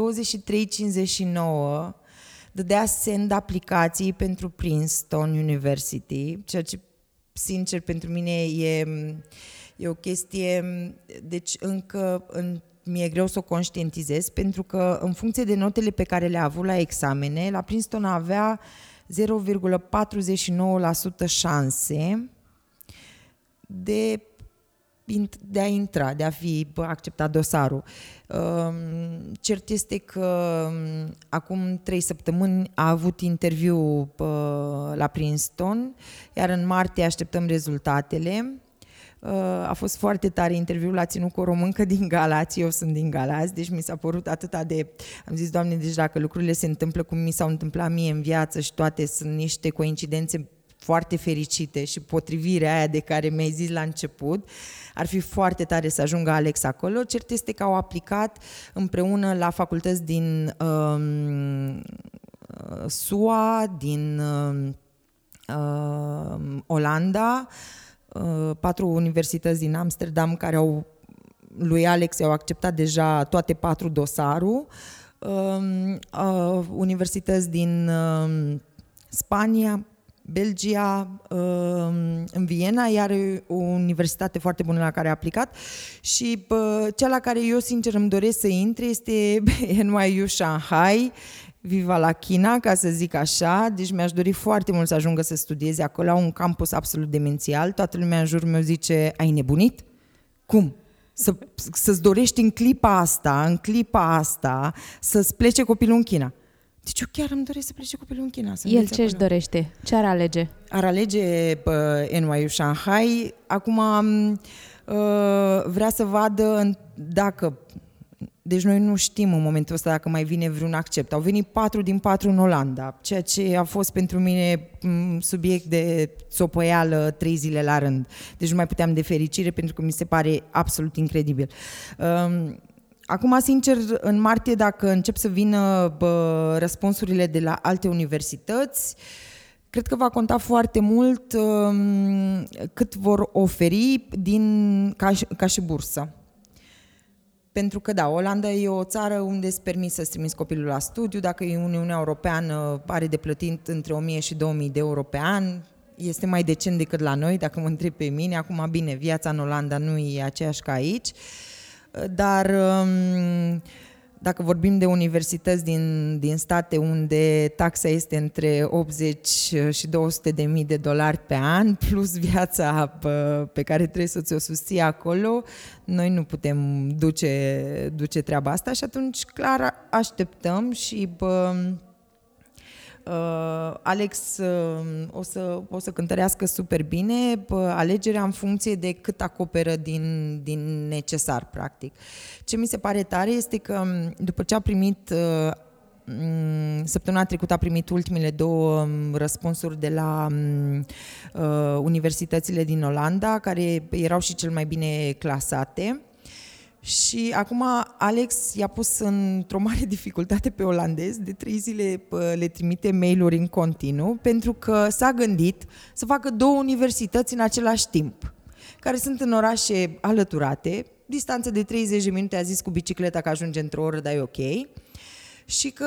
dădea semn de aplicații pentru Princeton University, ceea ce, sincer, pentru mine e o chestie, deci încă mi-e greu să o conștientizez, pentru că în funcție de notele pe care le-a avut la examene, la Princeton avea 0,49% șanse de a intra, de a fi acceptat dosarul. Cert este că acum 3 săptămâni a avut interviu la Princeton, iar în martie așteptăm rezultatele. A fost foarte tare interviul, l-a ținut cu o româncă din Galați, eu sunt din Galați, deci mi s-a părut atâta de... Am zis, Doamne, deci dacă lucrurile se întâmplă cum mi s-au întâmplat mie în viață și toate sunt niște coincidențe foarte fericite și potrivirea aia de care mi-ai zis la început. Ar fi foarte tare să ajungă Alex acolo. Cert este că au aplicat împreună la facultăți din SUA, din Olanda, 4 universități din Amsterdam care au, lui Alex i-au acceptat deja toate 4 dosarul, universități din Spania, Belgia, în Viena, iar o universitate foarte bună la care a aplicat și cea la care eu sincer îmi doresc să intre este NYU Shanghai, viva la China, ca să zic așa, deci mi-aș dori foarte mult să ajungă să studieze acolo, un campus absolut demențial, toată lumea în jurul meu zice, ai nebunit? Cum? Să-ți dorești în clipa asta, să-ți plece copilul în China. Deci eu chiar îmi doresc să plece copilul în China. El ce-și dorește? Ce ar alege? Ar alege NYU Shanghai. Acum vrea să vadă dacă... Deci noi nu știm în momentul ăsta dacă mai vine vreun accept. Au venit 4 din 4 în Olanda, ceea ce a fost pentru mine subiect de țopăială 3 zile la rând. Deci nu mai puteam de fericire pentru că mi se pare absolut incredibil. Acum, sincer, în martie, dacă încep să vină răspunsurile de la alte universități, cred că va conta foarte mult cât vor oferi ca și bursă. Pentru că, da, Olanda e o țară unde îți permis să-ți trimiți copilul la studiu, dacă e Uniunea Europeană, are de plătit între 1.000 și 2.000 de euro pe an, este mai decent decât la noi, dacă mă întreb pe mine. Acum, bine, viața în Olanda nu e aceeași ca aici, dar dacă vorbim de universități din state unde taxa este între 80 și 200.000 de dolari pe an, plus viața pe care trebuie să ți-o susții acolo, noi nu putem duce treaba asta și atunci clar așteptăm și Alex o să cântărească super bine alegerea în funcție de cât acoperă din necesar, practic. Ce mi se pare tare este că după ce a primit, săptămâna trecută a primit ultimele 2 răspunsuri de la universitățile din Olanda, care erau și cel mai bine clasate, și acum Alex i-a pus într-o mare dificultate pe olandez, de 3 zile le trimite mail-uri în continuu, pentru că s-a gândit să facă 2 universități în același timp, care sunt în orașe alăturate, distanță de 30 de minute, a zis cu bicicleta că ajunge într-o oră, dar e ok, și că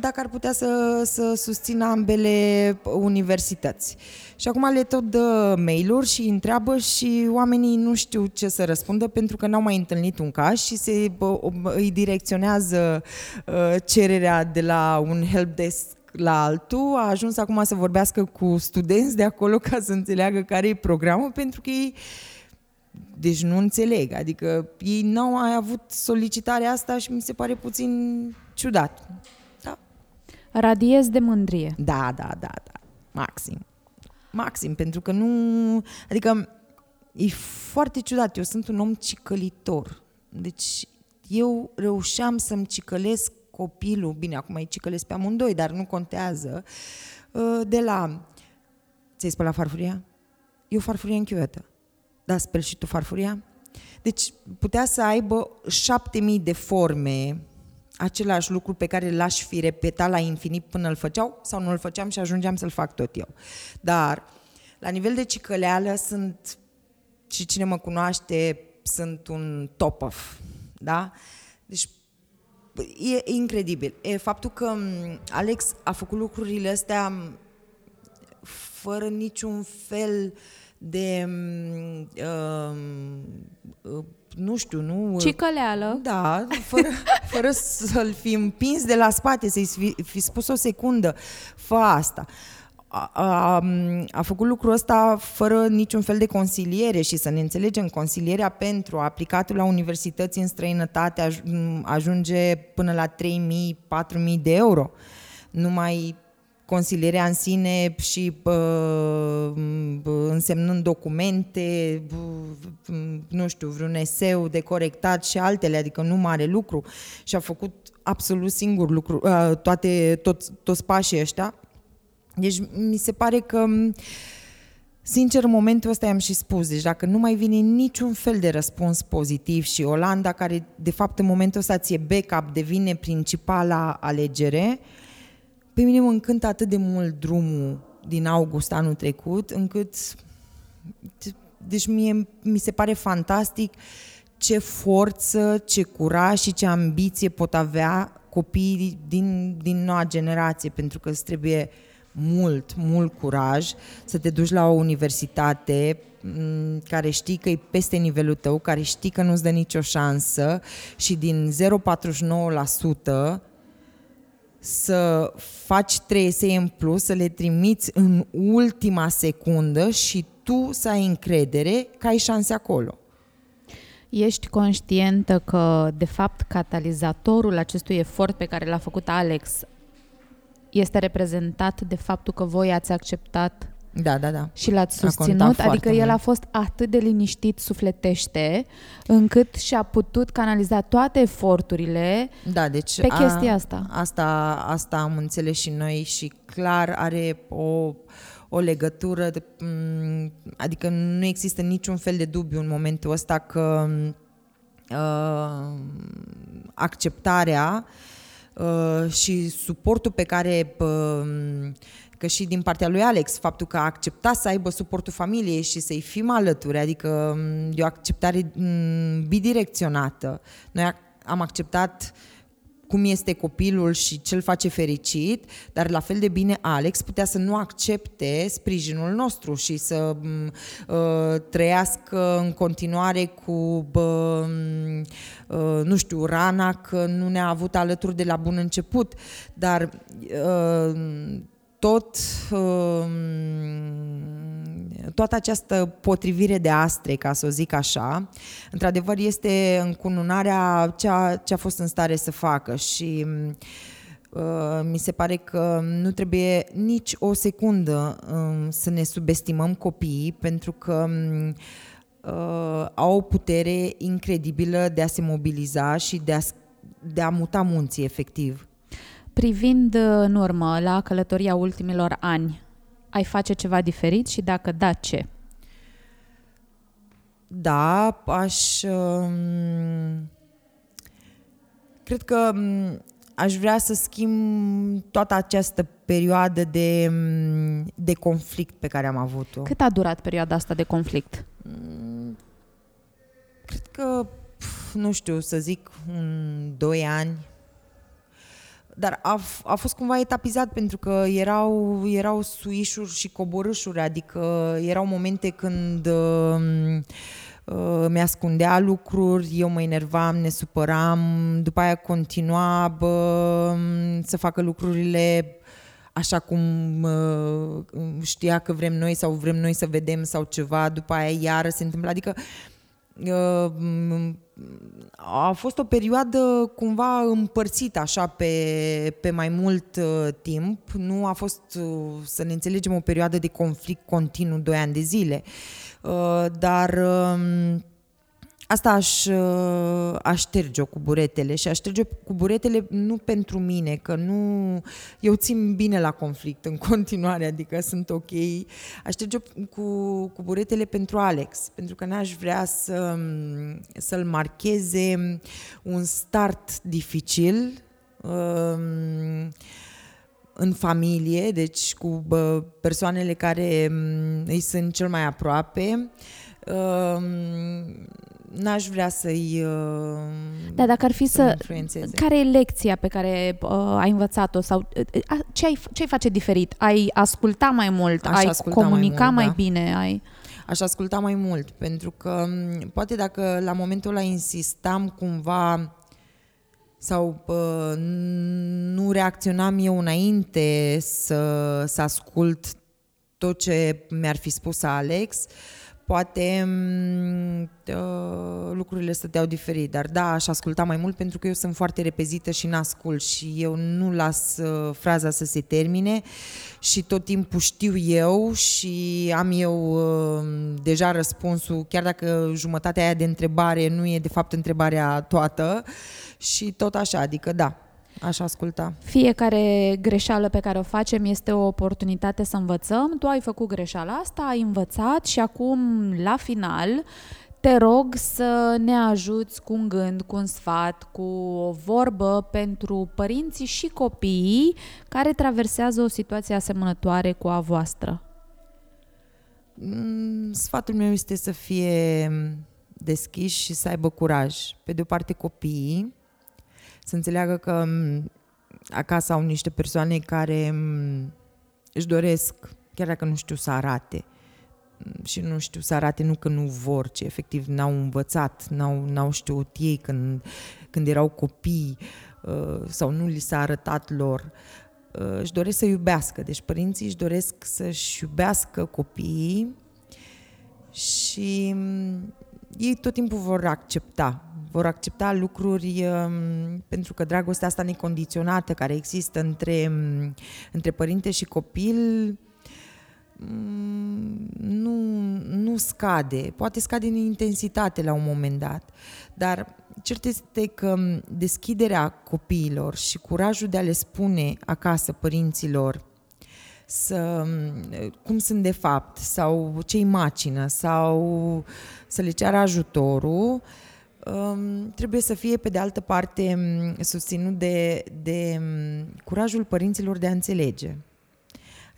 dacă ar putea să susțină ambele universități. Și acum le tot dă mail-uri și întreabă și oamenii nu știu ce să răspundă pentru că n-au mai întâlnit un caz și îi direcționează cererea de la un helpdesk la altul. A ajuns acum să vorbească cu studenți de acolo ca să înțeleagă care e programul, pentru că ei... Deci nu înțeleg, adică ei n-au mai avut solicitarea asta și mi se pare puțin ciudat. Da. Radiez de mândrie. Da, maxim. Maxim, pentru că nu... Adică e foarte ciudat, eu sunt un om cicălitor. Deci eu reușeam să-mi cicălesc copilul, bine, acum îi cicălesc pe amândoi, dar nu contează, de la... Ți-ai spălat farfuria? Eu farfuria în chiuvetă. Da, speli și tu farfuria? Deci putea să aibă 7.000 de forme, același lucru pe care l-aș fi repetat la infinit până îl făceau sau nu îl făceam și ajungeam să-l fac tot eu. Dar la nivel de cicăleală sunt, și cine mă cunoaște, sunt un top-off. Da? Deci e incredibil. Faptul că Alex a făcut lucrurile astea fără niciun fel de, nu știu, nu... Cicăleală. Da, fără să-l fi împins de la spate, să-i fi spus o secundă, fă asta. A făcut lucrul ăsta fără niciun fel de consiliere și să ne înțelegem, consilierea pentru aplicatul la universități în străinătate ajunge până la 3.000-4.000 de euro. Numai consilierea în sine și însemnând documente, nu știu, vreun eseu de corectat și altele, adică nu mare lucru, și a făcut absolut singur lucru, toți pașii ăștia. Deci mi se pare că Sincer, în momentul ăsta i-am și spus, deci dacă nu mai vine niciun fel de răspuns pozitiv și Olanda, care de fapt în momentul ăsta ți-e backup, devine principala alegere, pe mine mă încântă atât de mult drumul din august anul trecut, încât, deci mie mi se pare fantastic ce forță, ce curaj și ce ambiție pot avea copiii din noua generație, pentru că îți trebuie mult curaj să te duci la o universitate care știi că e peste nivelul tău, care știi că nu-ți dă nicio șansă și din 0,49% să faci 3 esee în plus, să le trimiți în ultima secundă și tu să ai încredere că ai șanse acolo. Ești conștientă că, de fapt, catalizatorul acestui efort pe care l-a făcut Alex este reprezentat de faptul că voi ați acceptat și l-ați susținut? Adică el a fost atât de liniștit sufletește încât și-a putut canaliza toate eforturile deci pe chestia asta. Asta am înțeles și noi și clar are o legătură, adică nu există niciun fel de dubiu în momentul ăsta că acceptarea și suportul pe care, că și din partea lui Alex, faptul că a acceptat să aibă suportul familiei și să-i fim alături, adică de o acceptare bidirecționată. Noi am acceptat cum este copilul și ce-l face fericit, dar la fel de bine Alex putea să nu accepte sprijinul nostru și să trăiască în continuare cu, nu știu, rana că nu ne-a avut alături de la bun început, dar toată această potrivire de astre, ca să o zic așa, într-adevăr este încununarea ce a fost în stare să facă și mi se pare că nu trebuie nici o secundă să ne subestimăm copiii, pentru că au o putere incredibilă de a se mobiliza și de a muta munții efectiv. Privind în urmă la călătoria ultimilor ani, ai face ceva diferit și dacă da, ce? Da, cred că aș vrea să schimb toată această perioadă de conflict pe care am avut-o. Cât a durat perioada asta de conflict? Cred că, nu știu, să zic 2 ani. Dar a fost cumva etapizat, pentru că erau suișuri și coborâșuri, adică erau momente când mi-ascundea lucruri, eu mă enervam, ne supăram, după aia continua să facă lucrurile așa cum știa că vrem noi sau vrem noi să vedem sau ceva, după aia iară se întâmplă, adică a fost o perioadă cumva împărțită așa pe mai mult timp. Nu a fost, să ne înțelegem, o perioadă de conflict continuu 2 ani de zile, dar asta aș șterge-o cu buretele și aș șterge-o cu buretele nu pentru mine, că nu, eu țin bine la conflict în continuare, adică sunt ok. Aș șterge-o cu buretele pentru Alex, pentru că n-aș vrea să-l marcheze un start dificil în familie, deci cu persoanele care îi sunt cel mai aproape. N-aș vrea să-i dacă ar fi să care e lecția pe care ai învățat-o sau ce ai face diferit? Ai asculta mai mult? Ai comunica mai bine? Aș asculta mai mult, pentru că poate dacă la momentul ăla insistam cumva sau nu reacționam eu înainte să ascult tot ce mi-ar fi spus Alex, poate lucrurile stăteau diferit, dar da, aș asculta mai mult, pentru că eu sunt foarte repezită și n-ascult și eu nu las fraza să se termine și tot timpul știu eu și am eu deja răspunsul, chiar dacă jumătatea aia de întrebare nu e de fapt întrebarea toată și tot așa, adică da. aș asculta. Fiecare greșeală pe care o facem este o oportunitate să învățăm. Tu ai făcut greșeala asta, ai învățat și acum, la final, te rog să ne ajuți cu un gând, cu un sfat, cu o vorbă pentru părinții și copiii care traversează o situație asemănătoare cu a voastră. Sfatul meu este să fie deschiși și să aibă curaj. Pe de o parte copiii, să înțeleagă că acasă au niște persoane care își doresc, chiar dacă nu știu să arate, și nu știu să arate nu că nu vor, ci efectiv n-au învățat, n-au știut ei când erau copii sau nu li s-a arătat lor. Își doresc să iubească, deci părinții își doresc să-și iubească copiii și ei tot timpul vor accepta lucruri, pentru că dragostea asta necondiționată care există între părinte și copil nu scade, poate scade în intensitate la un moment dat, dar cert este că deschiderea copiilor și curajul de a le spune acasă părinților cum sunt de fapt sau ce-i macină sau să le ceară ajutorul, trebuie să fie pe de altă parte susținut de curajul părinților de a înțelege.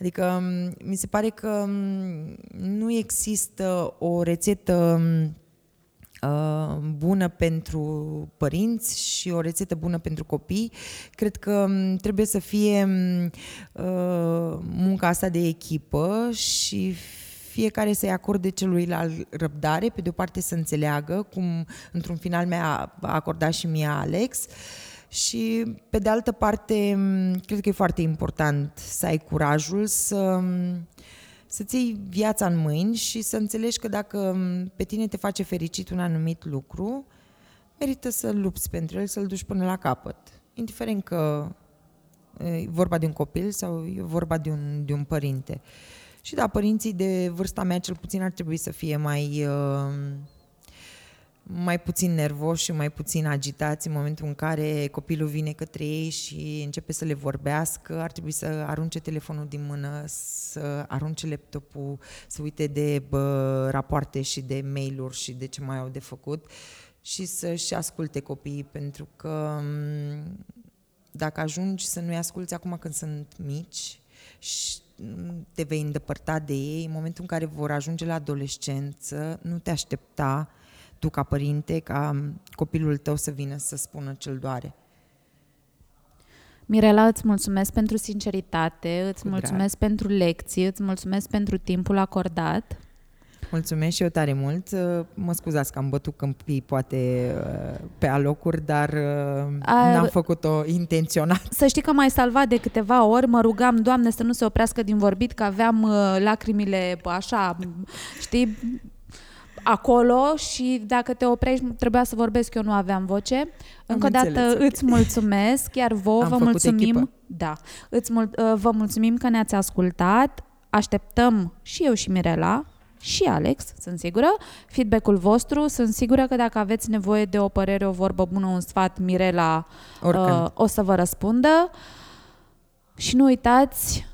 Adică mi se pare că nu există o rețetă bună pentru părinți și o rețetă bună pentru copii. Cred că trebuie să fie munca asta de echipă și fiecare să-i acorde celuilalt răbdare, pe de o parte să înțeleagă, cum într-un final mi-a acordat și mie Alex, și pe de altă parte cred că e foarte important să ai curajul să-ți iei viața în mâini și să înțelegi că dacă pe tine te face fericit un anumit lucru, merită să lupți pentru el, să-l duci până la capăt. Indiferent că e vorba de un copil sau e vorba de un părinte. Și da, părinții de vârsta mea cel puțin ar trebui să fie mai puțin nervoși și mai puțin agitați în momentul în care copilul vine către ei și începe să le vorbească. Ar trebui să arunce telefonul din mână, să arunce laptopul, să uite de rapoarte și de mail-uri și de ce mai au de făcut și să-și asculte copiii, pentru că dacă ajungi să nu-i asculți acum când sunt mici și te vei îndepărta de ei, în momentul în care vor ajunge la adolescență, nu te aștepta tu ca părinte, ca copilul tău să vină să spună ce-l doare. Mirela, îți mulțumesc pentru sinceritate, îți mulțumesc pentru lecții, îți mulțumesc pentru timpul acordat. Mulțumesc și eu tare mult. Mă scuzați că am bătut câmpii poate pe alocuri, dar n-am făcut-o intenționat. Să știi că m-ai salvat de câteva ori, mă rugam, Doamne, să nu se oprească din vorbit, că aveam lacrimile așa, știi, acolo, și dacă te oprești trebuia să vorbesc, eu nu aveam voce. Încă o dată îți mulțumesc, iar vă mulțumim. Echipă. Da. Vă mulțumim că ne-ați ascultat. Așteptăm și eu și Mirela și Alex, sunt sigură, feedback-ul vostru. Sunt sigură că dacă aveți nevoie de o părere, o vorbă bună, un sfat, Mirela o să vă răspundă. Și nu uitați,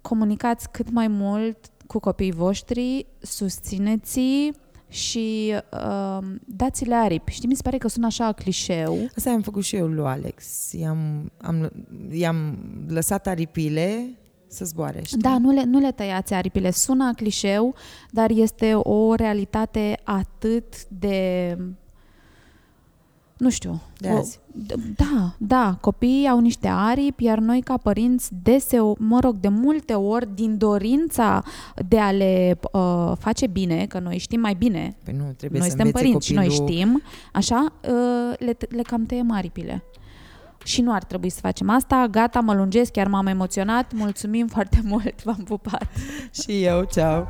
comunicați cât mai mult cu copiii voștri, susțineți-i și dați-le aripi. Știi, mi se pare că sună așa clișeu. Asta am făcut și eu lui Alex. I-am lăsat aripile să zboare. Știi? Da, nu le tăiați aripile. Sună clișeu, dar este o realitate atât de... Nu știu. Da, copiii au niște aripi, iar noi ca părinți de multe ori, din dorința de a le face bine, că noi știm mai bine, păi nu, trebuie noi să suntem părinți copilul... și noi știm, așa, le cam tăiem aripile. Și nu ar trebui să facem asta. Gata, mă lungesc, chiar m-am emoționat. Mulțumim foarte mult, v-am pupat. Și eu, ceau!